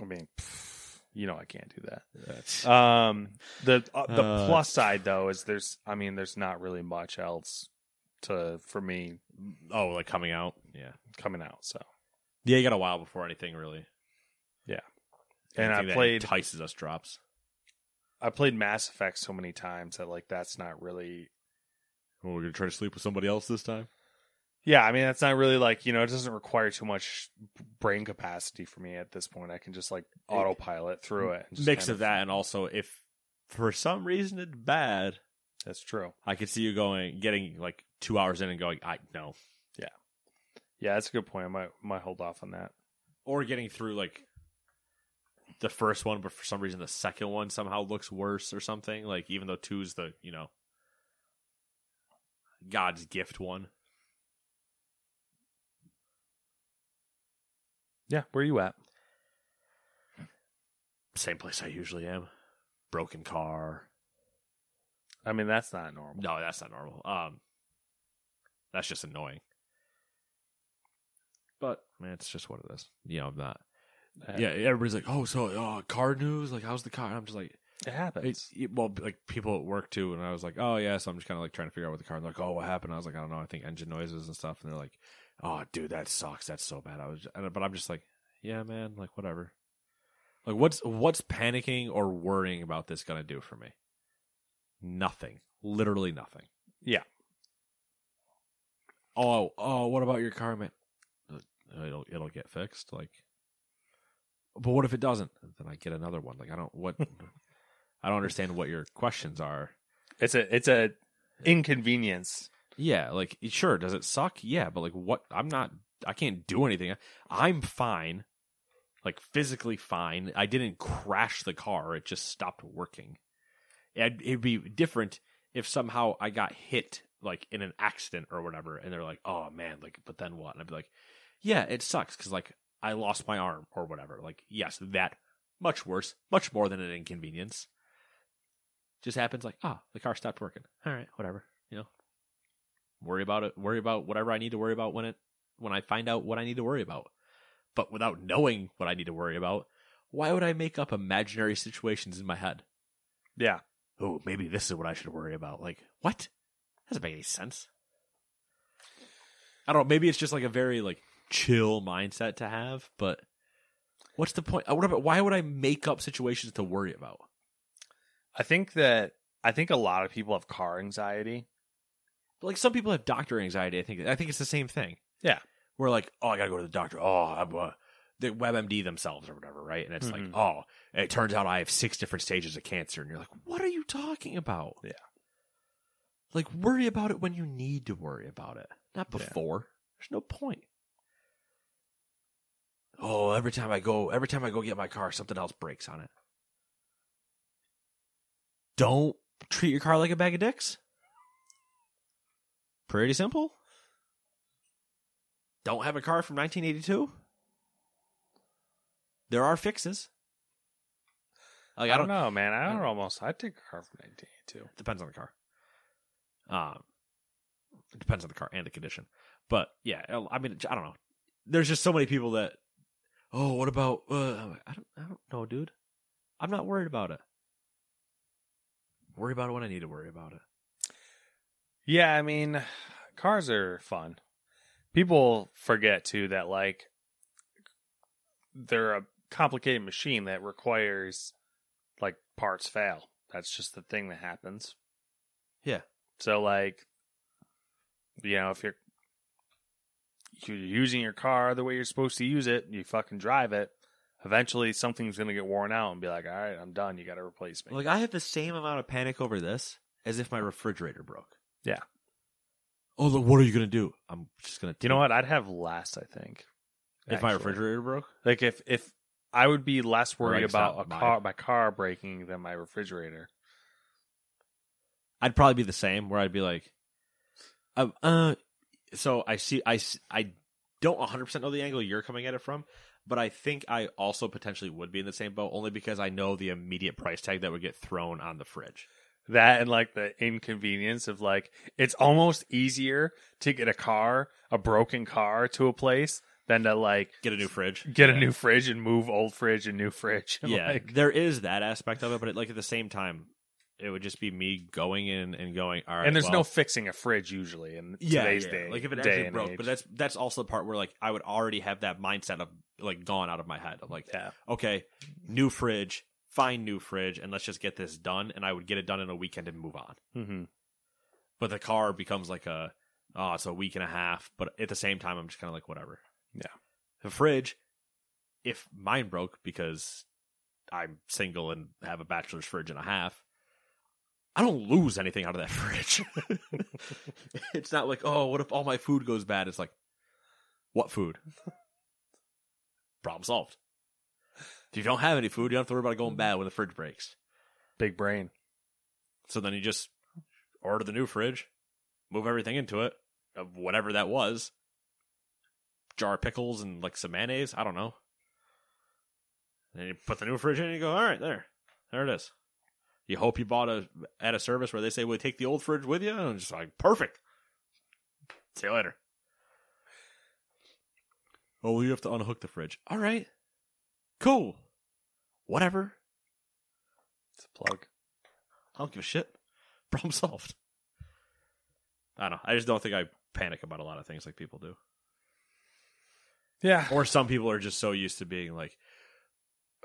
I mean, pff, you know, I can't do that. That's... Um, the uh, the uh, plus side though is there's, I mean, there's not really much else to for me. Oh, like coming out, yeah, coming out. So yeah, you got a while before anything really. Yeah, anything and I played entices us drops. I played Mass Effect so many times that like that's not really. Well, we're gonna try to sleep with somebody else this time. Yeah, I mean that's not really like you know it doesn't require too much brain capacity for me at this point. I can just like autopilot through it. And just mix kind of, of that, and also if for some reason it's bad, that's true. I could see you going getting like two hours in and going, I no, yeah, yeah, that's a good point. I might might hold off on that, or getting through like. The first one, but for some reason the second one somehow looks worse or something. Like even though two is the you know God's gift one. Yeah, where are you at? Same place I usually am. Broken car. I mean that's not normal. No, that's not normal. Um, that's just annoying. But man, it's just what it is. You know, I'm not. Yeah, everybody's like, oh, so uh, car news? Like, how's the car? I'm just like, It happens. It, it, well, like people at work too. And I was like, oh yeah. So I'm just kind of like trying to figure out what the car. And they're like, oh, what happened? I was like, I don't know. I think engine noises and stuff. And they're like, oh, dude, that sucks. That's so bad. I was, just, and, but I'm just like, yeah, man. Like whatever. Like what's what's panicking or worrying about this gonna do for me? Nothing. Literally nothing. Yeah. Oh, oh, what about your car, man? It'll it'll get fixed. Like, but what if it doesn't? Then I get another one. Like I don't what. I don't understand what your questions are. It's a it's a inconvenience. Yeah, like sure, does it suck? Yeah, but like what? I'm not. I can't do anything. I'm fine, like physically fine. I didn't crash the car. It just stopped working. It'd, it'd be different if somehow I got hit like in an accident or whatever, and they're like, "Oh man, like, but then what?" And I'd be like, "Yeah, it sucks because like I lost my arm or whatever." Like, yes, that much worse, much more than an inconvenience. Just happens like, ah, oh, the car stopped working. All right, whatever. You know, worry about it. Worry about whatever I need to worry about when it when I find out what I need to worry about. But without knowing what I need to worry about, why would I make up imaginary situations in my head? Yeah. Oh, maybe this is what I should worry about. Like, what? That doesn't make any sense. I don't know. Maybe it's just like a very like chill mindset to have. But what's the point? What about, why would I make up situations to worry about? I think that I think a lot of people have car anxiety. Like some people have doctor anxiety. I think I think it's the same thing. Yeah, we're like, oh, I gotta go to the doctor. Oh, I'm, uh, they WebMD themselves or whatever, right? And it's mm-hmm. like, oh, and it turns out I have six different stages of cancer, and you're like, what are you talking about? Yeah, like worry about it when you need to worry about it, not before. Yeah. There's no point. Oh, every time I go, every time I go get my car, something else breaks on it. Don't treat your car like a bag of dicks. Pretty simple. Don't have a car from nineteen eighty-two. There are fixes. Like, I, don't, I don't know, man. I don't I, almost. I'd take a car from nineteen eighty-two. Depends on the car. Um, it depends on the car and the condition. But yeah, I mean, I don't know. There's just so many people that. Oh, what about? Uh, I don't. I don't know, dude. I'm not worried about it. Worry about it when I need to worry about it. Yeah, I mean, cars are fun. People forget, too, that, like, they're a complicated machine that requires, like, parts fail. That's just the thing that happens. Yeah. So, like, you know, if you're, you're using your car the way you're supposed to use it, you fucking drive it. Eventually, something's going to get worn out and be like, all right, I'm done. You got to replace me. Like, I have the same amount of panic over this as if my refrigerator broke. Yeah. Oh, look, what are you going to do? I'm just going to... You know what? I'd have less, I think. If actually. My refrigerator broke? Like, if, if I would be less worried like about a my... car, my car breaking than my refrigerator. I'd probably be the same, where I'd be like... Uh, uh So, I see... I, I don't one hundred percent know the angle you're coming at it from. But I think I also potentially would be in the same boat, only because I know the immediate price tag that would get thrown on the fridge. That and like the inconvenience of like, it's almost easier to get a car, a broken car to a place than to like get a new fridge, get yeah. a new fridge and move old fridge and new fridge. And yeah, like... there is that aspect of it. But it, like at the same time, it would just be me going in and going, all right. And there's well, no fixing a fridge usually in yeah, today's yeah. day. Like if it actually broke, age. But that's that's also the part where like I would already have that mindset of like gone out of my head. I'm like, yeah. okay, new fridge, find new fridge, and let's just get this done. And I would get it done in a weekend and move on. Mm-hmm. But the car becomes like a, oh, it's a week and a half. But at the same time, I'm just kind of like, whatever. Yeah. The fridge, if mine broke because I'm single and have a bachelor's fridge and a half, I don't lose anything out of that fridge. It's not like, oh, what if all my food goes bad? It's like, what food? Problem solved. If you don't have any food, you don't have to worry about it going bad when the fridge breaks. Big brain. So then you just order the new fridge, move everything into it, of whatever that was. Jar of pickles and like some mayonnaise. I don't know. And you put the new fridge in and you go, all right, there. There it is. You hope you bought a at a service where they say, "Will you take the old fridge with you?" And I'm just like, perfect. See you later. Oh, well, you have to unhook the fridge. All right. Cool. Whatever. It's plug. I don't give a shit. Problem solved. I don't know. I just don't think I panic about a lot of things like people do. Yeah. Or some people are just so used to being like,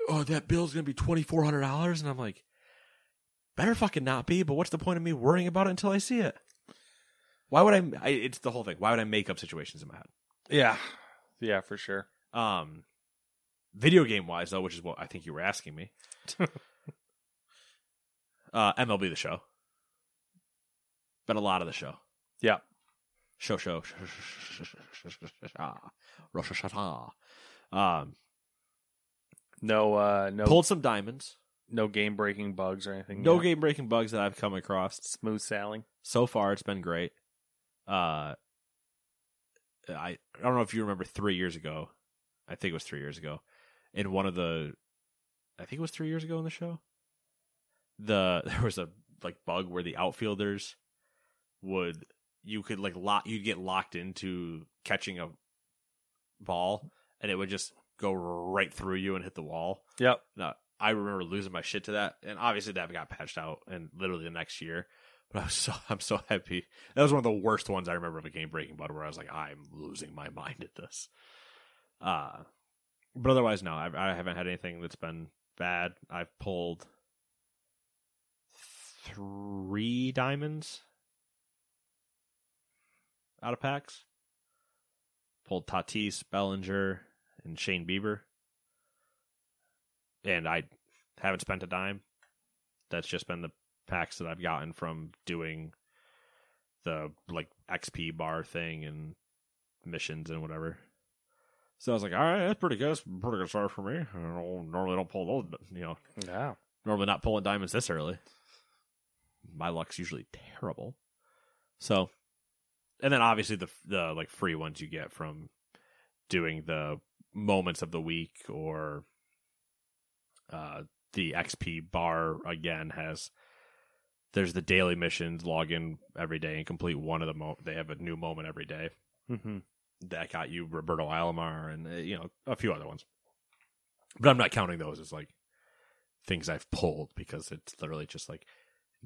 oh, that bill's going to be twenty-four hundred dollars. And I'm like, better fucking not be, but what's the point of me worrying about it until I see it? Why would I, I it's the whole thing. Why would I make up situations in my head? Yeah. Yeah, for sure. Um, video game wise, though, which is what I think you were asking me. uh, M L B The Show. Been a lot of the show. Yeah. Show, show. Rosh Hashanah. Um, no, uh, no. Pulled some diamonds. No game-breaking bugs or anything. No yet. game-breaking bugs that I've come across. Smooth sailing. So far, it's been great. Uh, I, I don't know if you remember three years ago. I think it was three years ago. In one of the... I think it was three years ago in the show. The There was a like bug where the outfielders would... You could like lock... You'd get locked into catching a ball, and it would just go right through you and hit the wall. Yep. Now, I remember losing my shit to that, and obviously that got patched out, and literally the next year. But I was so I'm so happy. That was one of the worst ones I remember of a game breaking bug, where I was like, I'm losing my mind at this. Uh but otherwise, no, I, I haven't had anything that's been bad. I've pulled three diamonds out of packs. Pulled Tatis, Bellinger, and Shane Bieber. And I haven't spent a dime. That's just been the packs that I've gotten from doing the like X P bar thing and missions and whatever. So I was like, all right, that's pretty good. That's a pretty good start for me. I don't, normally don't pull those, you know. Yeah. Normally not pulling diamonds this early. My luck's usually terrible. So, and then obviously the the like free ones you get from doing the moments of the week or. Uh, the X P bar again has. There's the daily missions. Log in every day and complete one of the. Mo- they have a new moment every day. Mm-hmm. That got you Roberto Alomar and uh, you know a few other ones. But I'm not counting those as like things I've pulled because it's literally just like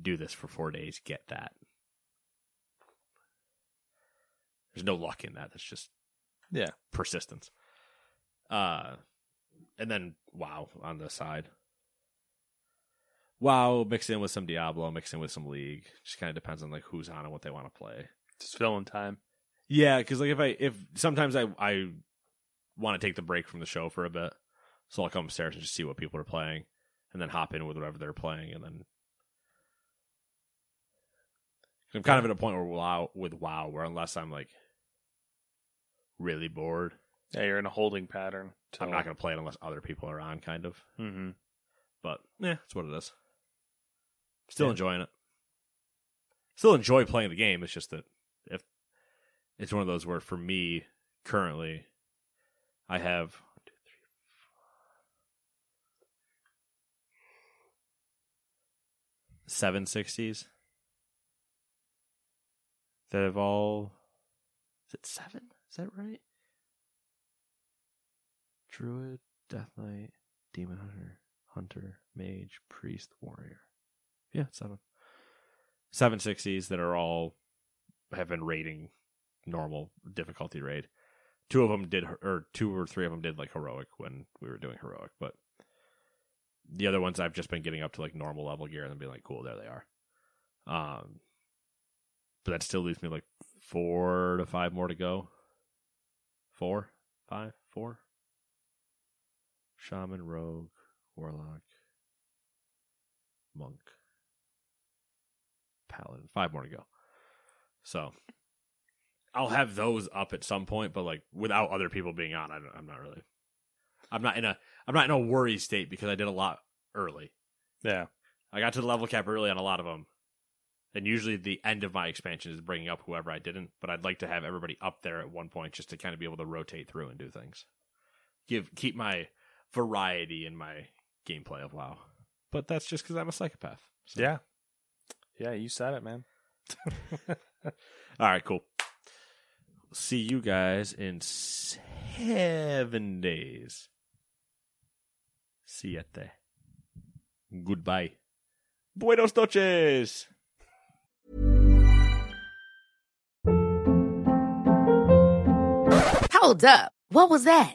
do this for four days, get that. There's no luck in that. It's just yeah persistence. Uh. And then WoW on the side. WoW mixed in with some Diablo, mixed in with some League. Just kind of depends on like who's on and what they want to play. Just filling time. Yeah, because like if I if sometimes I I want to take the break from the show for a bit, so I'll come upstairs and just see what people are playing, and then hop in with whatever they're playing, and then I'm kind of at a point where WoW with WoW where unless I'm like really bored. Yeah, you're in a holding pattern. Till... I'm not going to play it unless other people are on, kind of. Mm-hmm. But, yeah, that's what it is. Still yeah. enjoying it. Still enjoy playing the game. It's just that if it's one of those where, for me, currently, I have... One, two, three, four, seven sixties that have all... Is it seven? Is that right? Druid, Death Knight, Demon Hunter, Hunter, Mage, Priest, Warrior. Yeah, seven. Seven sixties that are all have been raiding normal difficulty raid. Two of them did, or two or three of them did like heroic when we were doing heroic, but the other ones I've just been getting up to like normal level gear and then being like, cool, there they are. Um, but that still leaves me like four to five more to go. Four, five, four. Shaman, Rogue, Warlock, Monk, Paladin. Five more to go. So I'll have those up at some point, but like without other people being on, I don't, I'm not really. I'm not in a. I'm not in a worry state because I did a lot early. Yeah, I got to the level cap early on a lot of them, and usually the end of my expansion is bringing up whoever I didn't. But I'd like to have everybody up there at one point just to kind of be able to rotate through and do things. Give keep my. Variety in my gameplay of WoW, but that's just because I'm a psychopath. So. Yeah, yeah, you said it, man. All right, cool. See you guys in seven days. Siete. Goodbye. Buenos noches. Hold up. What was that?